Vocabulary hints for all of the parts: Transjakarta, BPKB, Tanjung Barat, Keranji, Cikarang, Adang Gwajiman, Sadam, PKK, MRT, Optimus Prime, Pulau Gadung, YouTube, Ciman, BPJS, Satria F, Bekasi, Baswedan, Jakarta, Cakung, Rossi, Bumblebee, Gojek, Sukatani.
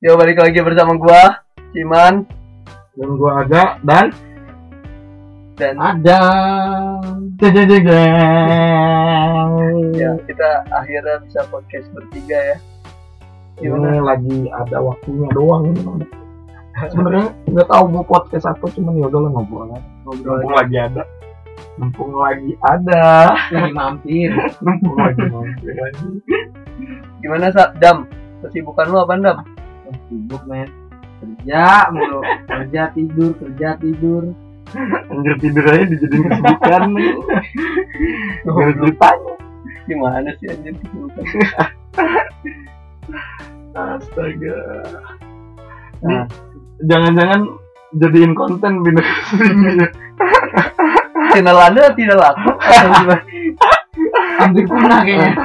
Yo, balik lagi bersama gua Ciman dan gua Aga dan Adang. Ya, kita akhirnya bisa podcast bertiga ya. Gimana? Lagi ada waktunya doang ini. Sebenarnya enggak tahu mau podcast apa, cuman ya udah ngobrol. Mumpung lagi ada. Lagi mampir. Gimana Sadam? Kesibukan lu apa, Dam? Sibuk men, kerja mulu, kerja tidur. Anjir, tidur aja dijadiin kesibukan. Harus ditanya gimana sih anjir kesibukan. Astaga. Nah, jangan-jangan jadiin konten bina kesini. Channel Anda tidak laku atau gimana? Hampir punah kayaknya.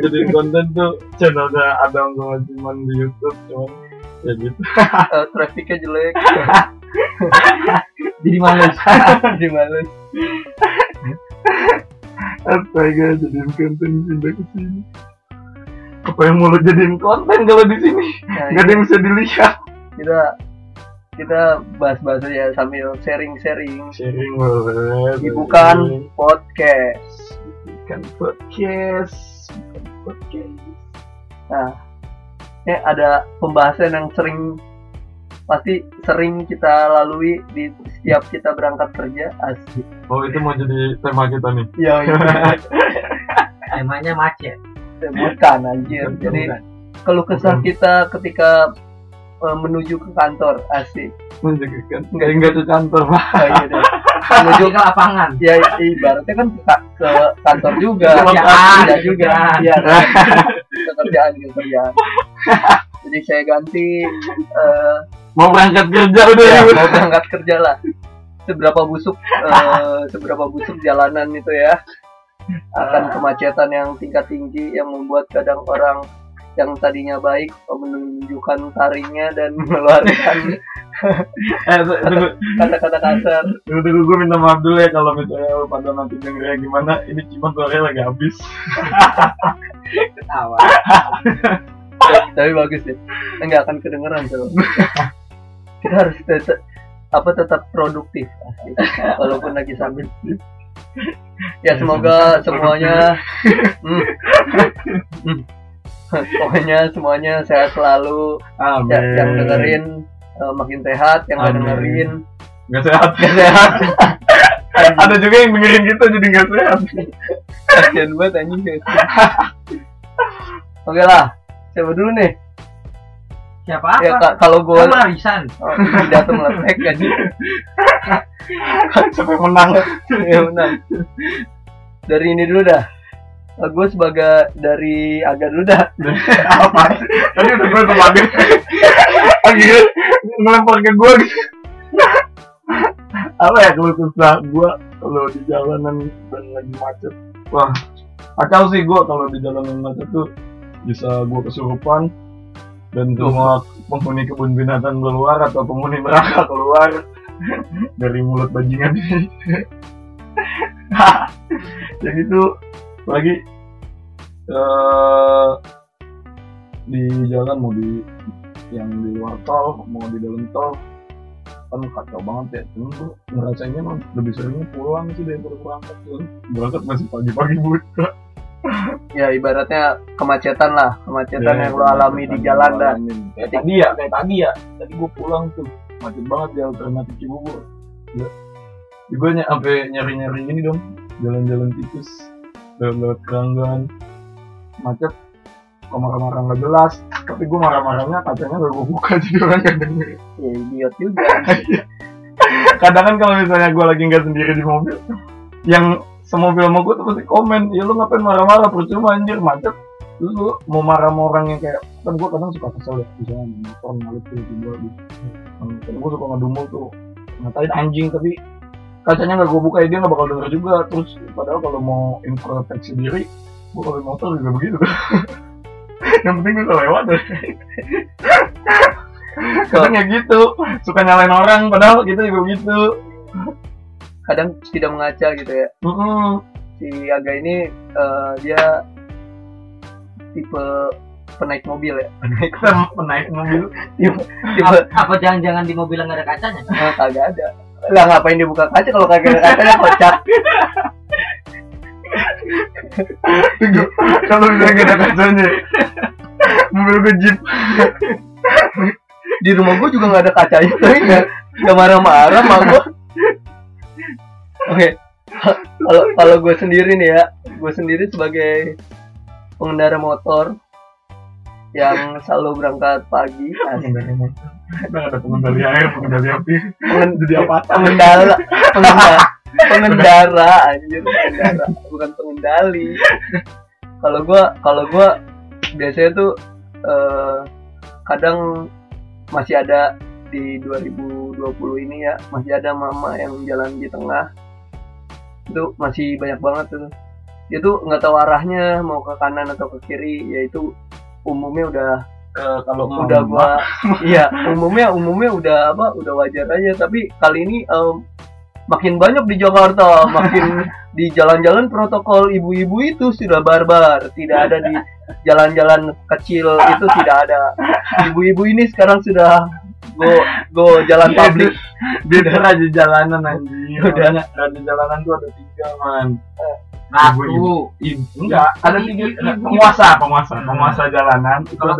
Jadiin konten tuh channelnya Adang Gwajiman di YouTube, cuman ya gitu. Trafiknya jelek. Jadi males. Astaga, jadiin konten pindah ke sini. Apa yang mau jadiin konten kalau di sini? Enggak ada yang bisa dilihat. Kita bahas-bahas aja sambil sharing boleh. Bukan podcast. Bukan podcast. Nah, ini ada pembahasan yang sering kita lalui di setiap kita berangkat kerja. Asik. Oh, itu mau jadi tema kita nih. Iya. Temanya macet. Bukan anjir. Jadi keluh kesah kita ketika menuju ke kantor, asik. Menuju ke kantor, Pak. Oh, iya deh. Menuju ke lapangan. Ya, ibaratnya kan ke kantor juga. Kerjaan juga. Iya. Kerjaan. Jadi saya ganti. Mau berangkat kerja udah. Ya, mau berangkat kerja lah. Seberapa busuk jalanan itu ya. Akan kemacetan yang tingkat tinggi yang membuat kadang orang yang tadinya baik menunjukkan taringnya dan meluarkan kata-kata kasar. Gue minta maaf dulu ya kalau misalnya pada nanti dengernya gimana, ini cuma suaranya lagi habis. Ketawa. Tapi bagus ya. Enggak akan kedengeran kalau. Kita harus tetap produktif walaupun lagi sambil. Ya semoga semuanya sehat selalu. Amin. Yang dengerin makin sehat, yang gak dengerin Gak sehat. Ada juga yang dengerin kita jadi gak sehat. Kasian banget anjing. Oke lah, siapa dulu nih? Siapa apa? Ya, kalau gue sama Risan pidato melepek jadi sampai menang. Ya menang. Dari ini dulu dah. Gue sebagai dari agak duda. Apa? Tadi udah gue kemarin. Akhirnya ngelempar ke gue. Apa ya kalau susah gue kalau di jalanan dan lagi macet. Wah, kacau sih gue kalau di jalanan macet tuh bisa gue kesurupan dan semua penghuni kebun binatang keluar atau penghuni neraka keluar dari mulut bajingan ini. Jadi tuh lagi di jalan mau di yang di luar tol mau di dalam tol kan kacau banget ya. Cuman tuh ngerasanya emang lebih seringnya pulang sih daripada berangkat. Berangkat masih pagi-pagi buta. Ya ibaratnya kemacetan ya, yang lo alami di jalan dan kayak tadi ya. Tadi gue pulang tuh macet banget di alternatif Cibubur. Ya. Gue sampai nyari-nyari ini dong jalan-jalan tikus. Lewat keranggan macet, kamar-kamar nggak jelas, tapi gue marah-marahnya kacanya udah gue buka jadi orang nggak denger. Ya idiot juga. Kadang kan kalau misalnya gue lagi nggak sendiri di mobil, yang semobil sama gue tuh pasti komen, ya lu ngapain marah-marah, percuma anjir macet, terus lu mau marah sama orang yang kayak, kan gue kadang suka kesel ya, misalnya motor ngalir tuh gitu, kan gue suka ngedumul tuh, ngatain anjing tapi kacanya nggak gue buka ya dia nggak bakal denger juga. Terus padahal kalau mau introspeksi diri gue kalau motor juga begitu. Yang penting gue lewat deh. Kadangnya gitu suka nyalain orang padahal kita juga begitu. Kadang tidak mengaca gitu ya. Si Aga ini dia tipe penaik mobil ya, penaik mobil. Apa jangan-jangan di mobil nggak ada kacanya? Oh, kagak ada. Lah ngapain dibuka kaca kalau kagak ada kacanya, kocak. Kalau nggak ada kacanya, mobil gue jeep. Di rumah gue juga nggak ada kacanya, tapi nggak marah-marah sama gue. Oke, kalau gue sendiri nih ya, gue sendiri sebagai pengendara motor yang selalu berangkat pagi. Pengendara motor, nggak ada pengendali air, pengendali api, jadi apa? Pengendara, anjir, pengendara, bukan pengendali. Kalau gue biasanya tuh kadang masih ada di 2020 ini ya, masih ada mama yang jalan di tengah. Itu masih banyak banget tuh. Dia tuh nggak tahu arahnya mau ke kanan atau ke kiri, yaitu umumnya udah kalau udah gua iya, umumnya udah wajar aja, tapi kali ini makin banyak di Jakarta, makin di jalan-jalan protokol ibu-ibu itu sudah barbar, tidak ada di jalan-jalan kecil itu tidak ada. Ibu-ibu ini sekarang sudah go jalan publik. Beda aja jalanan anjir. Udah ada jalanan tuh ada 3 man. Aku enggak ada 3 penguasa jalanan itu ada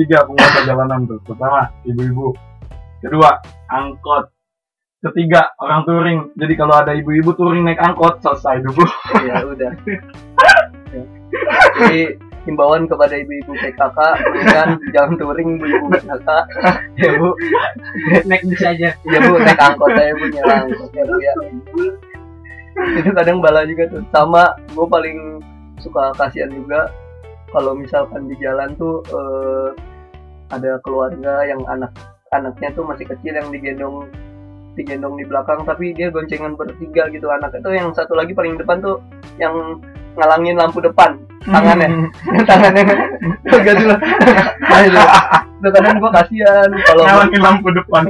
tiga penguasa jalanan tuh. Pertama ibu-ibu, kedua angkot, ketiga orang touring. Jadi kalau ada ibu-ibu touring naik angkot selesai dulu. Ya udah. Jadi himbauan kepada ibu-ibu PKK, kan jangan touring ibu-ibu PKK. Ya Bu, naik bis aja. Ya Bu, naik angkot aja Bu, nyala angkot ya Bu ya. Itu kadang bala juga tuh. Sama gue paling suka kasihan juga kalau misalkan di jalan tuh ada keluarga yang anaknya tuh masih kecil yang digendong di belakang, tapi dia goncengan bertiga gitu. Anak itu yang satu lagi paling depan tuh yang ngalangin lampu depan tangannya agak dulu. Itu kadang gue kasihan kalau ngalangin lampu depan.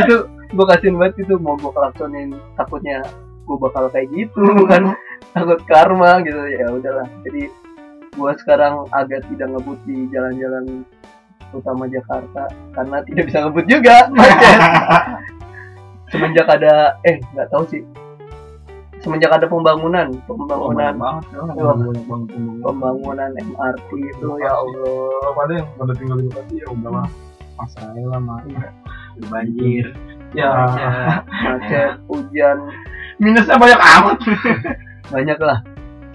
Itu gue kasihin banget gitu, mau gue kelaksonin takutnya gue bakal kayak gitu kan, takut karma gitu. Ya udahlah, jadi gue sekarang agak tidak ngebut di jalan-jalan utama Jakarta karena tidak bisa ngebut juga macet. Semenjak ada nggak tahu sih, semenjak ada pembangunan MRT itu ya Allah, pada yang udah tinggal di Bekasi ya udah lah, masalah lama banjir ya, macet, hujan, minusnya banyak amat. Banyak lah,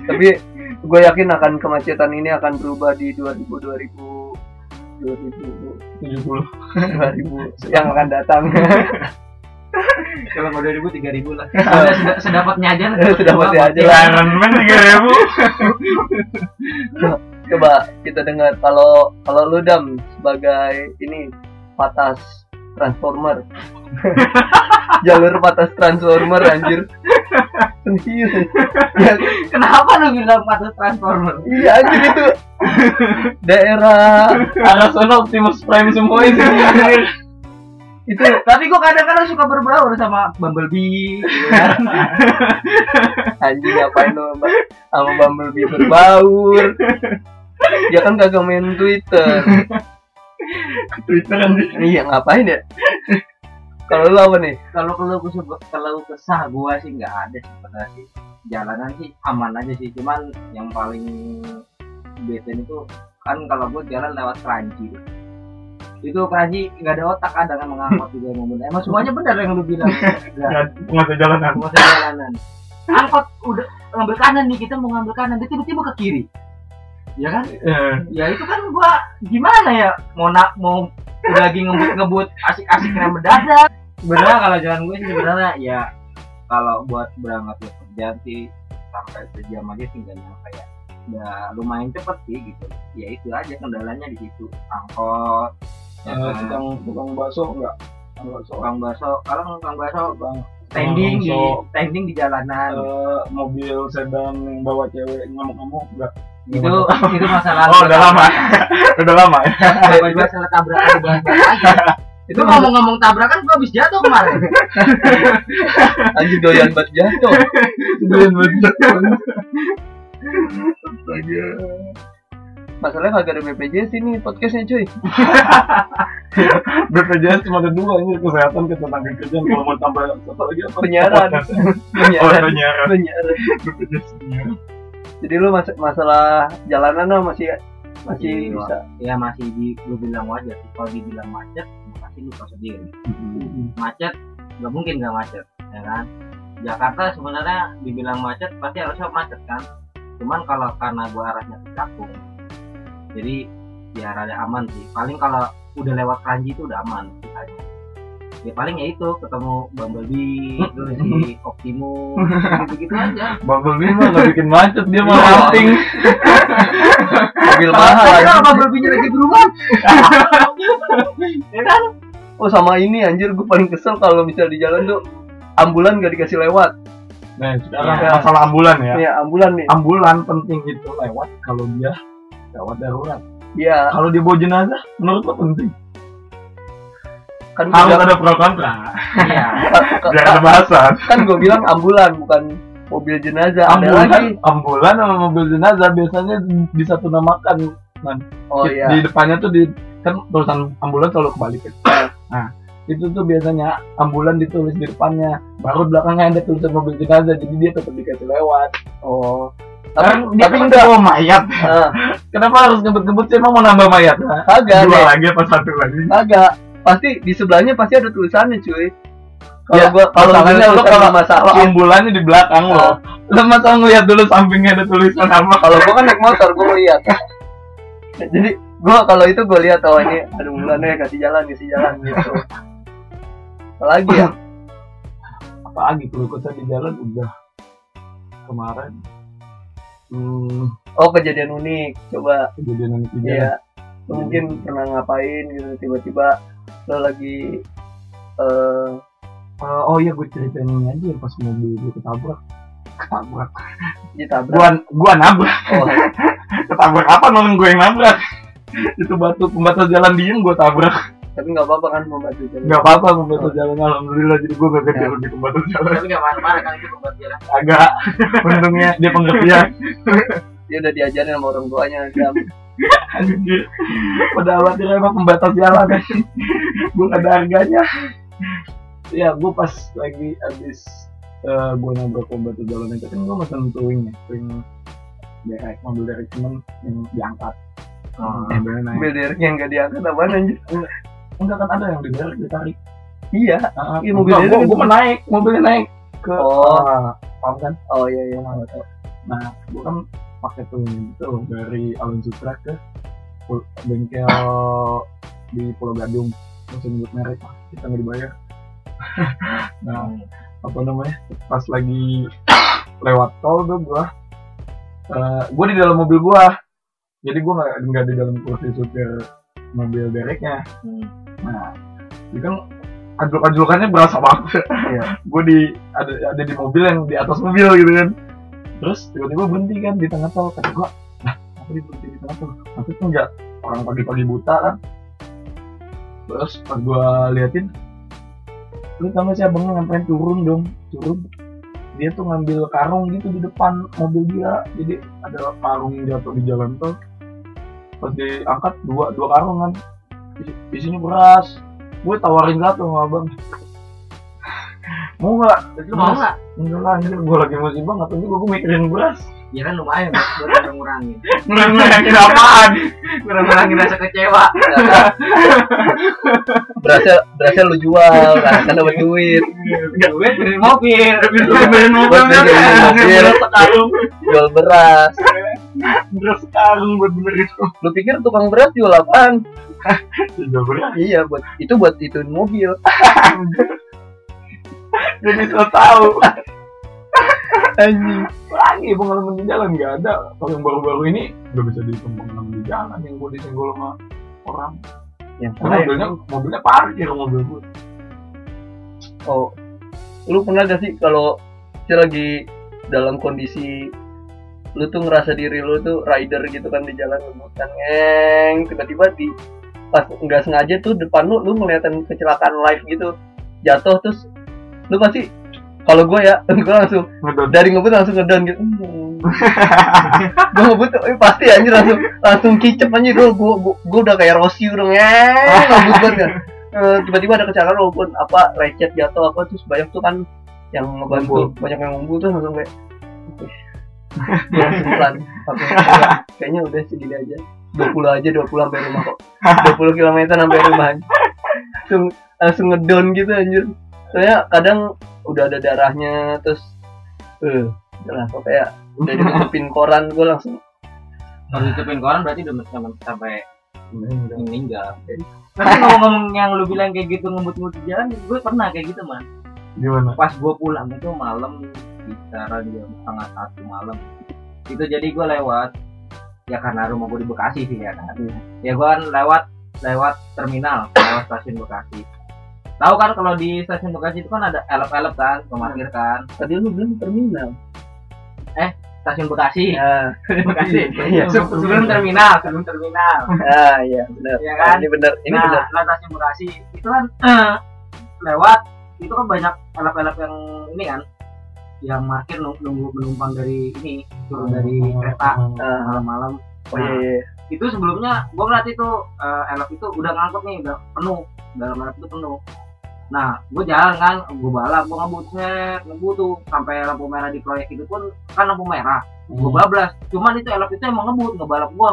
tapi gue yakin akan kemacetan ini akan berubah di 2070 yang akan datang. Kalau 2000 3000 lah, sedapatnya aja lah. Sedapatnya aja lah. Ironman 3000. Coba kita dengar kalau lu Dam sebagai ini patas transformer. Jalur patas transformer anjir. Serius. Kenapa lu bilang patas transformer? Iya anjir, itu daerah arah sana Optimus Prime semua itu. Itu. Tapi gue kadang-kadang suka berbaur sama Bumblebee gitu kan. Anjing, ngapain lo sama Bumblebee berbaur? Dia kan kagak main Twitter anjing. Iya, ngapain ya? Kalau lo apa nih? Kalau kesah gue sih nggak ada sebenarnya sih. Jalanan sih aman aja sih, cuman yang paling bete itu kan kalau gue jalan lewat Keranji. Itu Keranji nggak ada otak ada kan mengangkut juga mobil. Emang semuanya benar yang lu bilang. Penguasa jalanan. Angkot udah ngambil kanan nih, kita mau ngambil kanan, tiba-tiba ke kiri. Ya kan? Ya itu kan gua gimana ya? Mau udah lagi ngebut asik-asik kena mendadak. Benar kalau jalan gue sih sebenarnya ya kalau buat berangkat ke kerja sih sampai sejam aja tinggalnya kayak udah lumayan cepet sih gitu. Ya itu aja kendalanya di situ. Angkot tukang bakso enggak? Tukang bakso standing di jalanan. Mobil sedan yang bawa cewek ngamuk-ngamuk enggak? Itu masalah. Oh, udah lama. Tiba-tiba salah tabrakan lagi. Itu ngomong-ngomong tabrakan gua habis jatuh kemarin. Anjing doyan banget jatuh. Astaga. Masalahnya kagak ada BPJS ini podcastnya cuy. BPJS cuma ada dua ini, kesehatan ketenaga kerjaan. Kalau mau tambah apa lagi apa? Penyiaran. Penyiaran. BPJS penyiaran. Jadi lu masalah jalanan lo masih bisa. Ya masih lu bilang wajar. Kalau dibilang macet, pasti lu pasti dia. Macet, nggak mungkin nggak macet, ya kan? Jakarta sebenarnya dibilang macet, pasti harusnya macet kan? Cuman kalau karena gua arahnya ke Cakung, jadi ya rada aman sih. Paling kalau udah lewat Keranji itu udah aman kitanya. Ya paling ya itu ketemu Bumblebee, terus si Optimus, begitu aja. Bumblebee mah nggak bikin macet, dia malah ranting. Mobil mahal aja. Bumblebee-nya lagi berubah. Ya kan? Oh sama ini anjir, gue paling kesel kalau misalnya di jalan tuh ambulan nggak dikasih lewat. Nah, ya, masalah ambulan ya. Iya, ambulan nih. Ambulan penting itu lewat kalau dia gawat darurat. Iya. Kalau dia bawa jenazah, menurut lo penting. Kan harus ada pro kontra. Iya. Biar ada bahasan. Kan gue bilang ambulan bukan mobil jenazah. Ambulan, ada lagi. Ambulan sama mobil jenazah biasanya disatukan. Oh iya. Di depannya tuh kan tulisan ambulan selalu kebalik. Nah, itu tuh biasanya ambulan ditulis di depannya, baru belakangnya ada tulisan mobil jenazah, jadi dia tetap dikasih lewat. Oh, tapi enggak mau mayat. Kenapa harus ngebut-ngebut sih, emang mau nambah mayat? Agak dua lagi apa satu lagi? Agak, pasti di sebelahnya pasti ada tulisannya cuy. Kalau ya, kalau masalah ambulannya di belakang lo, lo masa ngeliat dulu sampingnya ada tulisan apa? Kalau gua kan naik motor, gua ngeliat. Jadi gua kalau itu gua lihat, oh ini ada ambulannya, kasih jalan gitu. Apalagi ya? Apalagi kelukusan di jalan udah kemarin. Oh kejadian unik, coba. Kejadian unik ya. Mungkin pernah ngapain gitu tiba-tiba lo lagi. Oh iya gue ceritain ini aja pas mobil gue ketabrak. Gua nabrak. Oh. Ketabrak apa? Nolong gue yang nabrak. Itu batu pembatas jalan diem gue tabrak. Tapi nggak apa-apa kan membantu jalan. Nggak apa-apa membantu jalan, alhamdulillah. Jadi gue gak gede di pembantu jalan. Tapi nggak marah-marah kan itu pembantu jalan. Agak, untungnya dia pengertian. Dia udah diajarin sama orang tuanya. Pada awalnya emang pembatas jalan. Gue ada harganya. Ya gue pas lagi abis gue nabrak pembantu jalan itu kan gue mesen towingnya, towing derek, mobil derek cuman yang diangkat. Mobil derek yang nggak diangkat apaan anjir? Enggak kan ada yang diderek ditarik. Iya. Iya mobil derek. Gue naik, mobilnya naik ke. Oh, paham kan? Oh iya nggak tahu. Nah, gue kan pakai tuh itu dari Alun Sutra ke bengkel di Pulau Gadung. Masih nyebut merek lah, kita nggak dibayar. Nah, apa namanya? Pas lagi lewat tol tuh gue di dalam mobil gue. Jadi gue nggak di dalam kursi supir mobil dereknya. Nah, itu kan ajlok-ajlokannya berasa banget. Iya. Gue ada di mobil yang di atas mobil gitu kan. Terus tiba-tiba berhenti kan di tengah tol. Kata gue, nah aku berhenti di tengah tol. Tapi tuh nggak orang pagi-pagi buta kan. Terus pas gue liatin, lu tau nggak sih abangnya ngapain turun. Dia tuh ngambil karung gitu di depan mobil dia. Jadi ada karung jatuh di jalan tol. Pas diangkat dua karung kan, isinya beras. Gue tawarin satu sama abang, mau nggak? Enggak lah, anjir gue lagi musibah, nggak penting gue mikirin beras. Ya kan lumayan, gue ngurangin apaan? Ngurangin rasa kecewa. Berasnya lu jual, kan dapat duit. Duit beli mobil, beli mobil, jual beras. Beras karung buat benerin. Lu pikir tukang beras jual apaan? Jual beras? Iya, buat ituin mobil. Jadi so tau. Anjing. Lagi pengalaman di jalan nggak ada. Kalau yang baru-baru ini nggak bisa dihitung pengalaman di jalan. Yang gue disenggol sama orang. Yang mobilnya parkir mobil gue. Oh, lu pernah gak sih kalau lagi dalam kondisi lu tuh ngerasa diri lu tuh rider gitu kan di jalan ngebutan ngeng, tiba-tiba pas nggak sengaja tuh depan lu ngeliatin kecelakaan live gitu, jatuh, terus lu pasti Kalau gue ya, gue langsung ngedown. Dari ngebut langsung ngedown gitu. Gue ngebut pasti anjir langsung kicep anjir dulu. Gue udah kayak Rossi udah ngebut banget kan. Tiba-tiba ada kecelakaan walaupun apa lecet jatuh apa terus banyak tuh kan yang ngebantu, banyak yang ngumpul tuh langsung kayak pelan. Kayaknya udah segini aja. 20 sampai rumah kok. 20 km sampai rumah. Langsung ngedown gitu anjir. Soalnya kadang udah ada darahnya terus udahlah kok kayak udah ditutupin koran gue langsung. Kalau ditutupin koran berarti udah sampai meninggal. Tapi ngomong-ngomong yang lu bilang kayak gitu ngebut-ngebut di jalan, gue pernah kayak gitu, Man. Gimana? Pas gue pulang itu malam, sekitar jam 1:30 malam. Itu jadi gue lewat, ya karena rumah gue di Bekasi sih ya kan. Ya gue kan lewat terminal, lewat stasiun Bekasi. Tahu kan kalau di stasiun Bekasi itu kan ada elep-elep kan, pemarkir kan. Tadi lu bilang terminal. Stasiun Bekasi. Ya. Bekasi. Ya. Sebelum terminal. Ah, iya, benar. Ya kan? Ini benar. Nah, stasiun Bekasi itu kan lewat itu kan banyak elep-elep yang ini kan yang parkir nunggu penumpang dari ini, turun dari kereta malam-malam. Nah, itu sebelumnya gua ngeliat itu elep itu udah ngangkut nih, udah penuh. Dalam elep itu penuh. Nah, gue jalan kan, gue balap, gue ngebut tuh sampai lampu merah di proyek itu pun kan lampu merah, gue bablas. Cuman itu elep itu emang ngebut, ngebalap gue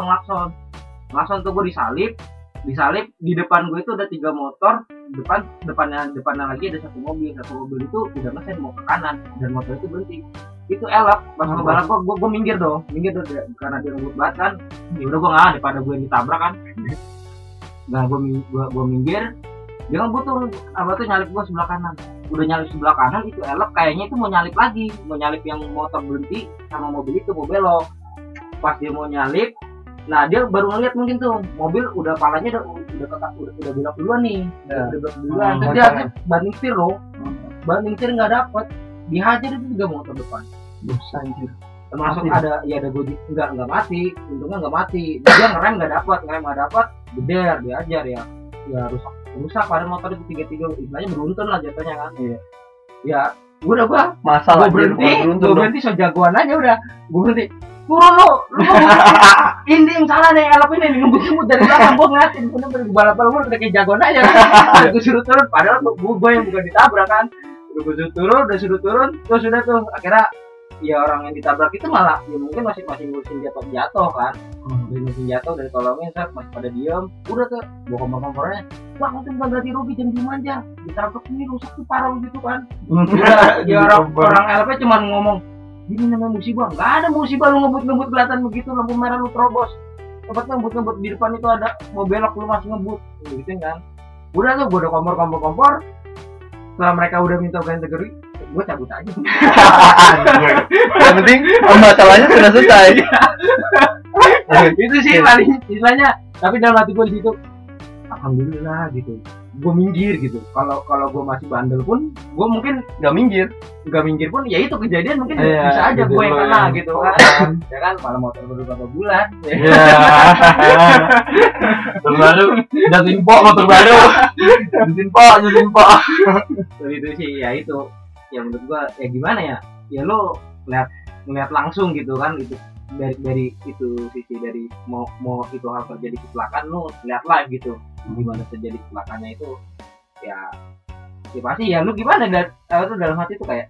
ngelakson tuh gue disalip di depan gue itu ada 3 motor, depannya lagi ada satu mobil itu udah ngesen mau ke kanan dan motor itu berhenti. Itu elep, pas ngebalap gue minggir dong karena dia ngebut banget kan, yaudah gue ngalah daripada gue ditabrak kan. Nah, gue minggir. Dia kan butuh abah tuh nyalip gue sebelah kanan. Udah nyalip sebelah kanan itu elep kayaknya itu mau nyalip lagi. Mau nyalip yang motor berhenti sama mobil itu mau belok. Pas dia mau nyalip, nah dia baru ngeliat mungkin tuh mobil udah palanya udah belok duluan nih. Ya. Udah belok duluan. Terus dia banting setir loh. Banting setir enggak dapet. Dihajar itu 3 motor depan. Anjir. Termasuk ada Gojek enggak mati. Untungnya enggak mati. Dia ngerem enggak dapat. Geder dihajar ya rusak pada motor itu 3-3 istilahnya beruntun lah jatuhnya kan. Iya. Ya, gua masalah berhenti so jagoan aja udah. Gua berhenti. Turun lu. Ini yang salah nih, elep ini ngebut-ngebut dari belakang gua ngeliatin bener-bener balap-balap gua udah kayak jagoan aja. Gua suruh turun padahal gua yang bukan ditabrak kan. Udah suruh turun, terus udah tuh akhirnya ya orang yang ditabrak itu malah ya mungkin masih ngurusin jatuh kan. Ngurusin jatuh dari tolongin saat masih pada diem. Udah tuh gua kompor-kompornya. Wah, itu bukan ganti rugi, jam gimana aja. Ditabrak ini rusak tuh parah gitu kan. Ya orang LP cuma ngomong, ini namanya musibah. Enggak ada musibah lu ngebut-ngebut kelihatan begitu, lampu merah lu terobos. Tempatnya ngebut-ngebut di depan itu ada mau belok lu masih ngebut. Gitu kan. Udah tuh gua udah kompor. Setelah mereka udah minta ganti rugi, gua cabut aja. Yang penting masalahnya sudah selesai. Itu sih paling istilahnya, tapi dalam hati gua di situ alhamdulillah gitu, gue minggir gitu. Kalau gue masih bandel pun, gue mungkin nggak minggir pun, ya itu kejadian mungkin bisa aja gue yang kena gitu kan, ya kan, malah motor berapa bulan. Terbaru, jatuhin po motor baru, jatuhin po. Itu sih, ya itu, ya menurut gue, ya gimana ya, ya lo ngeliat langsung gitu kan gitu. dari itu sisi dari mau itu hal terjadi kecelakaan lu lihatlah gitu gimana terjadi kecelakaannya itu ya pasti ya lu gimana itu dalam hati tuh kayak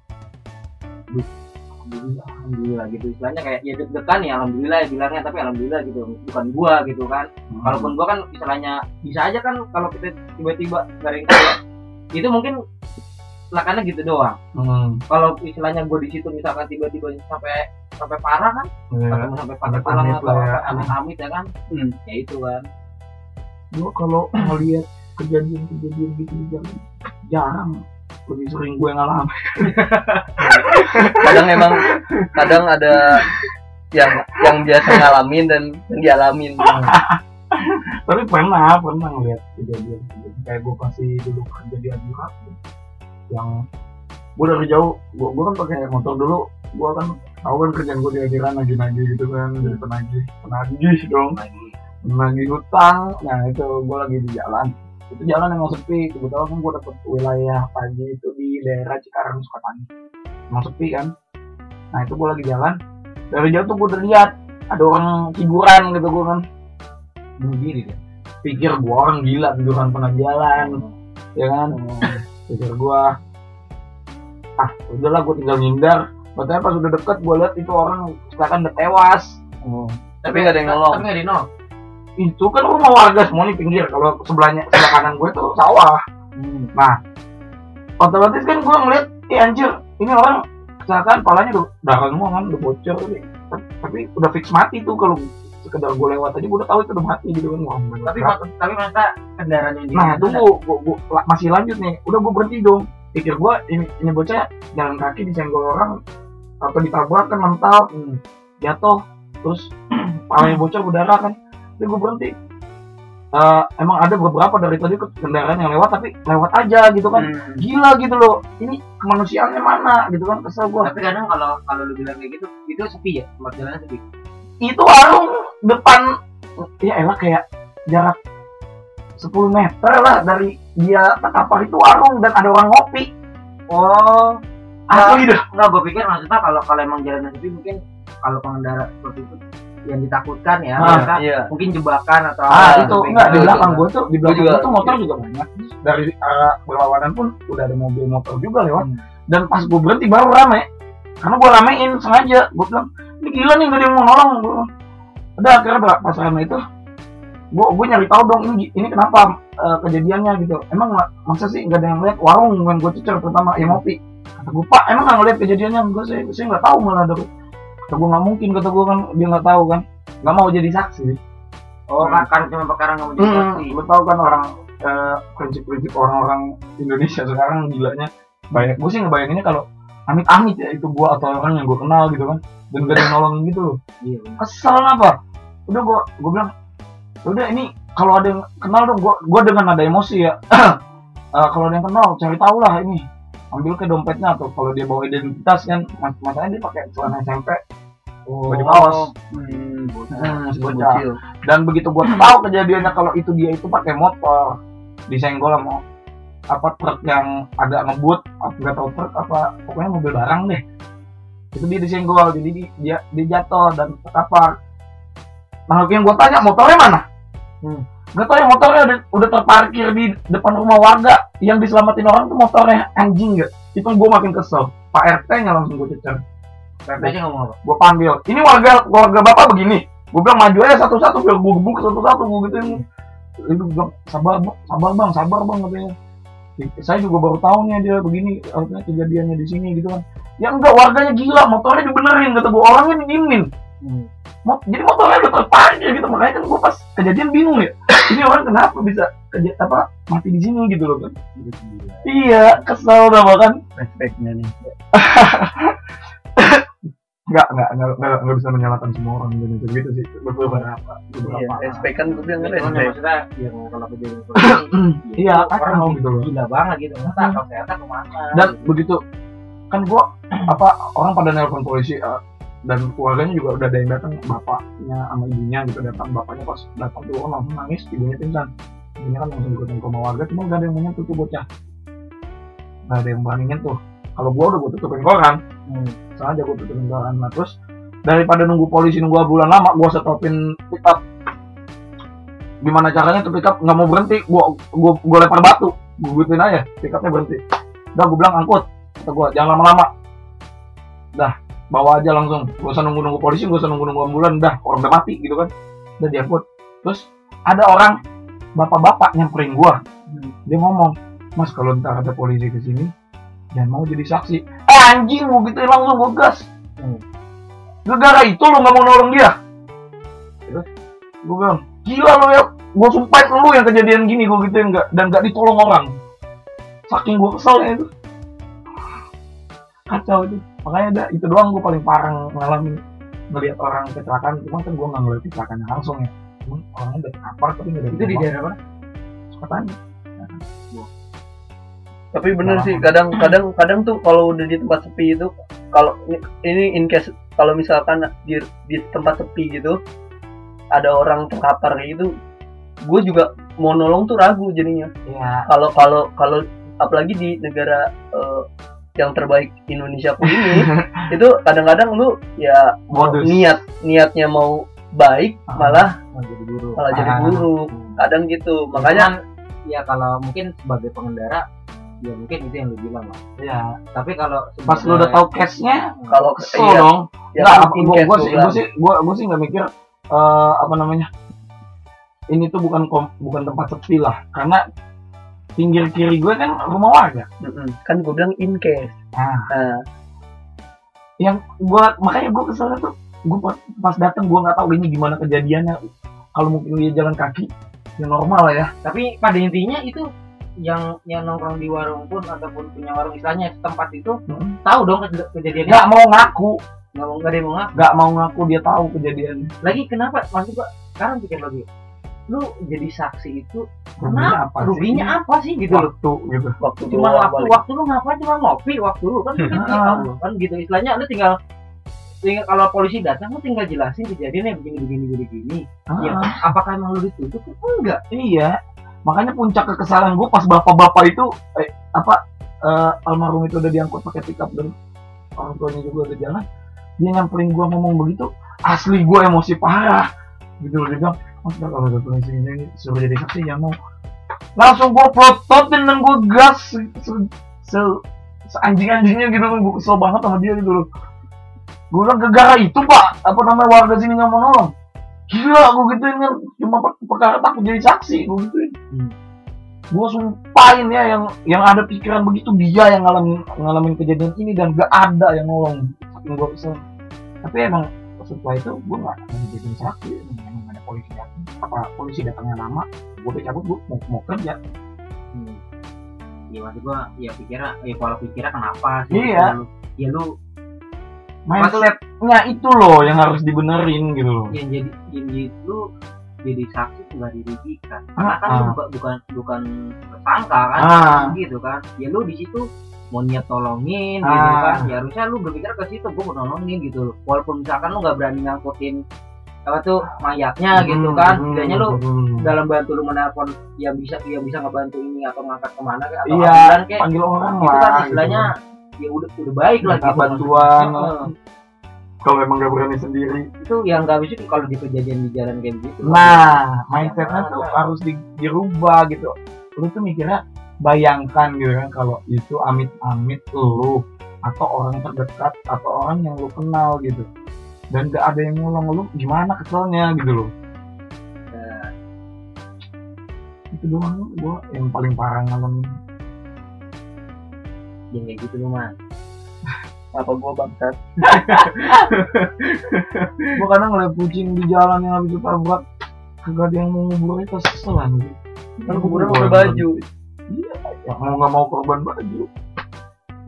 alhamdulillah gitu istilahnya kayak ya deg-degan ya alhamdulillah ya bilangnya tapi alhamdulillah gitu bukan gua gitu kan. Kalaupun gua kan istilahnya bisa aja kan kalau kita tiba-tiba garing itu mungkin kecelakaannya gitu doang. Kalau istilahnya gua di situ misalkan tiba-tiba sampai parah kan, sampai parah lah, amit-amit ya kan, ya itu kan. Gue kalau ngelihat kejadian gitu jarang, lebih sering gue ngalamin. Kadang ada yang biasa ngalamin dan yang dialamin. Tapi pernah ngelihat kejadian kayak gue kasih dulu kejadian juga yang gue dari jauh, gue kan pakai motor dulu, gue kan tahu kan kerjaan gue di akhiran nagih-nagih gitu kan, jadi penagih hutang. Nah itu gue lagi di jalan, itu jalan emang sepi, kebetulan kan gue dapet wilayah pagi itu di daerah Cikarang, Sukatani. emang sepi kan. Nah itu gue lagi jalan, dari jauh tuh gue udah lihat ada orang tiduran gitu, gue kan begini deh, pikir gue orang gila tiduran pernah jalan, ya kan, pikir gue, ah udahlah gue tinggal ngindar. Padahal pas udah deket gue lihat itu orang kecelakaan udah tewas, tapi nggak ada yang nolong. Tapi nggak dinolong. Itu kan rumah warga semua nih pinggir, kalau sebelahnya sebelah kanan gue tuh sawah. Nah, otomatis kan gue ngeliat, ih anjir, ini orang kecelakaan palanya udah darah semua kan, udah bocor gitu. Tapi udah fix mati tuh, kalau sekedar gue lewat aja gue udah tahu itu udah mati gitu kan. Tapi masa kendaraannya ini. Nah, tunggu, gue masih lanjut nih. Udah gue berhenti dong. Pikir gue ini bocah jalan kaki disenggol orang atau ditabrak kan, mental, jatuh, terus palanya bocor berdarah kan. Jadi gue berhenti. Emang ada beberapa dari tadi kendaraan yang lewat, tapi lewat aja gitu kan. Gila gitu loh, ini kemanusiaannya mana gitu kan, kesel gue. Tapi kadang kalau lu bilang kayak gitu, itu sepi ya, tempat jalannya sepi. Itu warung depan, ya elah kayak jarak 10 meter lah dari dia apa itu warung, dan ada orang ngopi. Oh, asli dah. Enggak, gue pikir maksudnya kalau emang jalannya sepi, mungkin kalau pengendara seperti itu yang ditakutkan ya, mereka iya, mungkin jebakan atau itu enggak. Di belakang gue tuh, di belakang gue tuh motor juga banyak, dari arah berlawanan pun udah ada mobil motor juga lewat. Dan pas gue berhenti baru rame, karena gue ramein sengaja, gue bilang ini gila nih, gak ada yang mau nolong. Udah akhirnya pas rame itu gue nyari tahu dong ini kenapa kejadiannya gitu. Emang masa sih nggak ada yang lihat warung yang gue cecer pertama yang ngopi? Kata gue, Pak, emang nggak ngeliat kejadiannya? Gue sih nggak tahu malah. Kata gue, nggak mungkin, kata gue kan, dia nggak tahu kan, nggak mau jadi saksi. Oh, kan cuma perkara nggak mau jadi saksi. Gue tahu kan orang prinsip-prinsip orang-orang Indonesia sekarang gilanya banyak. Gue sih ngebayanginnya kalau amit-amit ya itu gue atau orang yang gue kenal gitu kan, dan gak ada yang nolongin gitu loh. Iya. Kesel apa? Udah gue bilang, udah ini kalau ada yang kenal dong, gue dengan ada emosi ya. Kalau ada yang kenal cari tahu lah ini. Ambil ke dompetnya, atau kalau dia bawa identitas kan, masalahnya dia pakai celana SMP, baju kaos, bocil. Dan begitu gue tahu kejadiannya kalau itu dia itu pakai motor, disenggol sama apa truk yang agak ngebut, nggak tahu truk apa, pokoknya mobil barang deh. Itu dia disenggol, jadi dia jatuh dan terkapar. Nah, yang gue tanya motornya mana? Gak tau, yang motornya udah terparkir di depan rumah warga. Yang diselamatin orang tuh motornya, anjing gak? Itu gue makin kesel. Pak RT nya langsung gue cecer. Pak RT nya ngomong apa? Gue panggil, ini warga bapak begini. Gue bilang maju aja satu-satu, biar gue gebuk satu-satu. Gue gituin. Itu gue bilang, sabar bang katanya. Saya juga baru tahu nih dia begini, artinya kejadiannya di sini gitu kan. Ya enggak, warganya gila, motornya dibenerin, kata gue, orangnya didiemin. Jadi motornya udah terparkir gitu, makanya kan gue pas kejadian bingung ya. Ini orang kenapa bisa mati di sini gitu loh kan? Iya, kesel udah kan? Respeknya nih. Nggak bisa menyalahkan semua orang gitu sih. Beberapa. Respek kan gue bilang respek. Maksudnya yang kalau kejadian iya, orang mau gitu loh. Gila banget gitu, nggak tahu ternyata kemana. Dan begitu kan gue orang pada nelpon polisi. Dan keluarganya juga udah ada yang datang, bapaknya sama ibunya gitu datang. Bapaknya pas datang tuh orang langsung nangis, ibunya pingsan. Ibunya kan langsung digodain ke rumah warga, cuma gak ada yang menyentuh tuh bocah, gak ada yang berani nyentuh. Kalau gua udah gue tutupin koran, sengaja gue tutupin koran. Nah terus daripada nunggu polisi nunggu bulan lama, gua setopin pick up. Gimana caranya tuh pick up nggak mau berhenti, gua lempar batu, gue gituin aja, pick upnya berhenti. Udah gue bilang angkut, kata gue jangan lama-lama, dah bawa aja langsung, gak usah nunggu-nunggu polisi, gak usah nunggu-nunggu ambulan, dah orang udah mati gitu kan. Udah diangkut. Terus ada orang bapak-bapak nyamperin gua, dia ngomong, Mas kalau ntar ada polisi kesini jangan mau jadi saksi. Anjing, gua gituin langsung, gua gas. Gara-gara itu lo gak mau nolong dia. Terus gua bilang, gila lo ya, gua sumpahin lo yang kejadian gini gua gituin dan gak ditolong orang. Saking gua keselnya itu kacau itu. Makanya ada itu doang gue paling parah ngalamin ngelihat orang kecelakaan. Cuma kan gue nggak ngelihat kecelakaan langsung ya, cuma orangnya udah kapar tapi nggak ada. Itu di daerah mana? Sukatani. Tapi bener sih, kadang tuh kalau udah di tempat sepi itu, kalau ini in case kalau misalkan di tempat sepi gitu ada orang terkapar gitu, gue juga mau nolong tuh ragu jadinya. Kalau apalagi di negara yang terbaik Indonesia pun ini itu kadang-kadang lu ya niatnya mau baik malah jadi buruk kadang gitu. Makanya ya kalau mungkin sebagai pengendara ya mungkin itu yang lu bilang lah. Ya, tapi kalau pas lu udah tahu case-nya, kalau kesel gue sih nggak mikir ini tuh bukan tempat sepi lah, karena pinggir kiri gue kan rumah warga. Kan gue bilang in case. Yang gue makanya gue keselnya tuh gue pas datang gue nggak tahu ini gimana kejadiannya. Kalau mungkin dia jalan kaki, ya normal lah ya. Tapi pada intinya itu yang nongkrong di warung pun ataupun punya warung istilahnya tempat itu tahu dong kejadiannya. Nggak mau ngaku dia tahu kejadiannya. Lagi kenapa? Maksud gue sekarang pikir lagi, lu jadi saksi itu kenapa? Ruginya apa sih gitu? Waktu cuma waktu lu ngapain? Cuma ngopi waktu lu kan gitu istilahnya. Lu tinggal kalau polisi datang lu tinggal jelasin kejadiannya begini. Ya, apakah emang lu dituntut? Enggak. Iya. Makanya puncak kekesalan gue pas bapak-bapak itu almarhum itu udah diangkut pakai pickup dan orang tuanya juga udah jalan, dia nyamperin gue ngomong begitu, asli gue emosi parah gitu loh. Dia bilang, mas kalau ada polisi ini suruh jadi saksi, yang mau langsung gue prototin dan gue gas seanjing-anjingnya gitu loh. Gue kesel banget sama dia gitu loh. Gue bilang, gara-gara itu pak warga sini nggak mau nolong. Gila, gue gituin kan, cuma perkara takut jadi saksi, gue gituin. Gue sumpahin ya, yang ada pikiran begitu, dia yang ngalamin kejadian ini, dan gak ada yang nolong. Saking gue kesel. Tapi emang, setelah itu, gue gak akan jadi saksi. Emang ada polisi datang, polisi datangnya lama, gue udah cabut, gue mau kerja. Ya, maksud gue, kalau pikirnya kenapa sih? Iya. Ya, lu mindset-nya itu loh yang harus dibenerin gitu loh. Yang jadi itu jadi saksi nggak dirugikan. Karena kan bukan tersangka kan, gitu kan. Ya lu di situ mau niat tolongin gitu kan. Ya harusnya lu berpikir ke situ, gua mau nolongin gitu loh. Walaupun misalkan lu nggak berani ngangkutin apa tuh mayatnya gitu kan. Setidaknya lu dalam bantu lu menelpon ya bisa ngebantu ini atau ngangkat kemana kan, atau ambulan kayak panggil orang gitu kan istilahnya. Gitu. Ya udah baik lah gitu, bantuan kalau emang gak berani sendiri itu yang gak bisa kalau di kejadian di jalan kayak gitu. Nah mindsetnya tuh harus dirubah gitu. Lu tuh mikirnya bayangkan gitu kan, kalau itu amit-amit lu atau orang terdekat atau orang yang lu kenal gitu dan gak ada yang nolong lu, gimana keselnya gitu loh. Itu doang gua yang paling parah ngalamin. Ya kayak gitu lu man. Apa gua bangsat? Gua kadang ngeliat kucing di jalan yang habis ditabrak, kagak ada yang mau nguburin, keselan gitu. Kan kuburan pakai baju. Iya, mau enggak mau korban baju.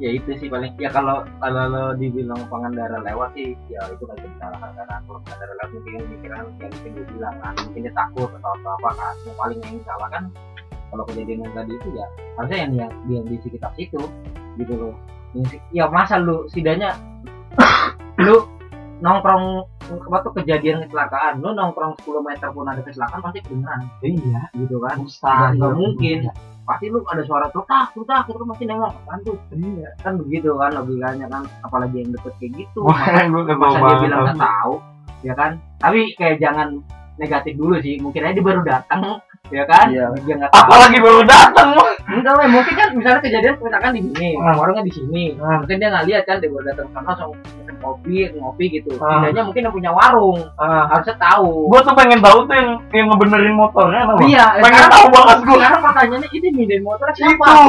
Ya itu sih paling. Ya kalau lo dibilang pengendara lewat sih, ya itu kan kesalahan karena pengendara lewat mungkin pikiran yang tinggi bilang kan, mungkin dia takut atau apa kan. Yang paling yang salah kan kalau kejadian yang tadi itu ya harusnya yang dia di sekitar situ gitu loh. Ya masa lu setidaknya lu nongkrong waktu kejadian kecelakaan, lu nongkrong 10 meter pun ada kecelakaan pasti beneran. Iya gitu kan, nggak mungkin pasti lu ada suara tuh lu masih nengok kan tuh. Iya kan begitu kan logikanya kan, apalagi yang deket kayak gitu. Masa dia bilang nggak tahu ya kan. Tapi kayak jangan negatif dulu sih, mungkin aja dia baru datang ya kan. Iya. Dia nggak tahu. Apalagi baru datang mah. Enggak lah, mungkin kan misalnya kejadian misalkan di sini, warungnya di sini. Mungkin dia nggak lihat kan, dia baru datang kan langsung minum kopi gitu. Tidaknya mungkin yang punya warung harusnya tahu. Gua tuh pengen tahu tuh yang ngebenerin motornya apa. Iya. Pengen tahu banget gua. Sekarang pertanyaannya ini mindahin motor siapa? Itu.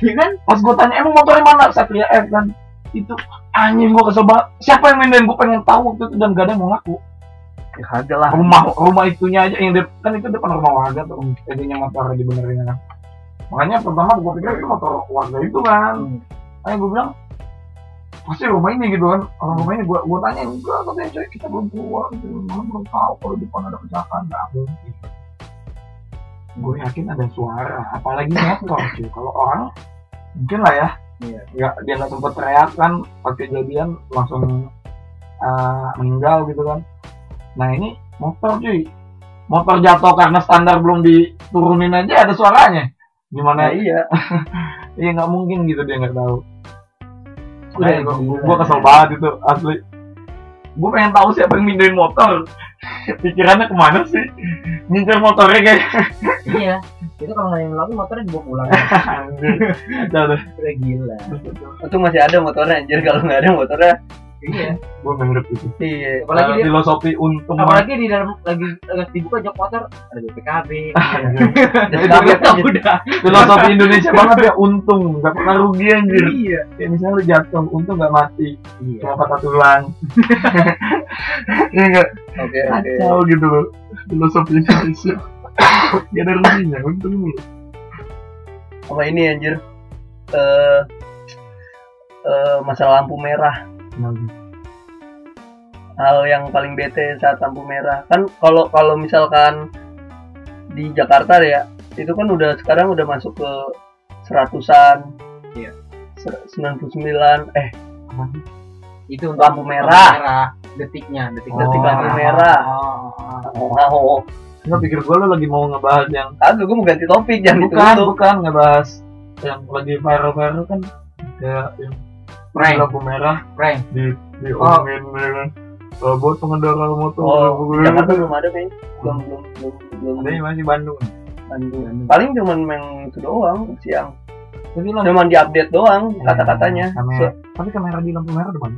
Ya kan? Pas gua tanya emang motornya mana? Satria F kan. Itu anjing gua kesel banget. Siapa yang mindahin? Gua pengen tahu waktu itu dan gak ada yang mau ngaku. Ya adalah rumah itunya aja yang kan itu depan rumah warga tuh kejadiannya motor dibenerin kan. Makanya pertama gue pikir itu motor warga itu kan. Makanya gue bilang pasti rumah ini gitu kan, orang rumah ini gue tanya enggak, katanya coy kita belum keluar gitu, malah belum tahu kalau di depan ada kecelakaan. Nggak mungkin, gue yakin ada suara, apalagi motor cuy. Kalau orang mungkin lah ya, dia nggak sempet teriak kan pas kejadian langsung meninggal gitu kan. Nah ini motor cuy, motor jatuh karena standar belum diturunin aja ada suaranya, gimana? Iya, nggak mungkin gitu dia nggak tahu. Udah, gue kesel banget itu asli. Gue pengen tahu siapa yang mindahin motor. Pikirannya kemana sih? Ngincer motornya kayak. Iya, itu kalau nggak yang lagi motornya dibawa pulang. Anjir, udah gila. Itu masih ada motornya anjir, kalau nggak ada motornya. Iya, gue mengerep itu. Iya, apalagi dia, filosofi untung. Apalagi di dalam lagi dibuka jok motor ada BPKB. Udah, filosofi Indonesia banget ya, untung nggak pernah rugi anjir. Iya, kayak misalnya lu jatuh, untung nggak mati, cuma patah tulang. Iya nggak? Oke. Kacau gitu loh, filosofi Indonesia. Gak ada ruginya, untung dulu. Apa ini anjir? Masalah lampu merah. Hal yang paling bete saat lampu merah kan kalau misalkan di Jakarta ya itu kan udah sekarang udah masuk ke 100-an, iya. 99 itu untuk lampu merah. Detiknya lampu merah. Nggak pikir gue lo lagi mau ngebahas yang gue mau ganti topik yang bukan ngebahas yang lagi viral kan ya yang lampu merah di omongin dengan buat pengendara motor. Jakarta belum ada kayaknya, belum ada, masih Bandung. Paling cuma main itu doang siang, cuma diupdate doang kata-katanya. Tapi kamera di lampu merah di mana?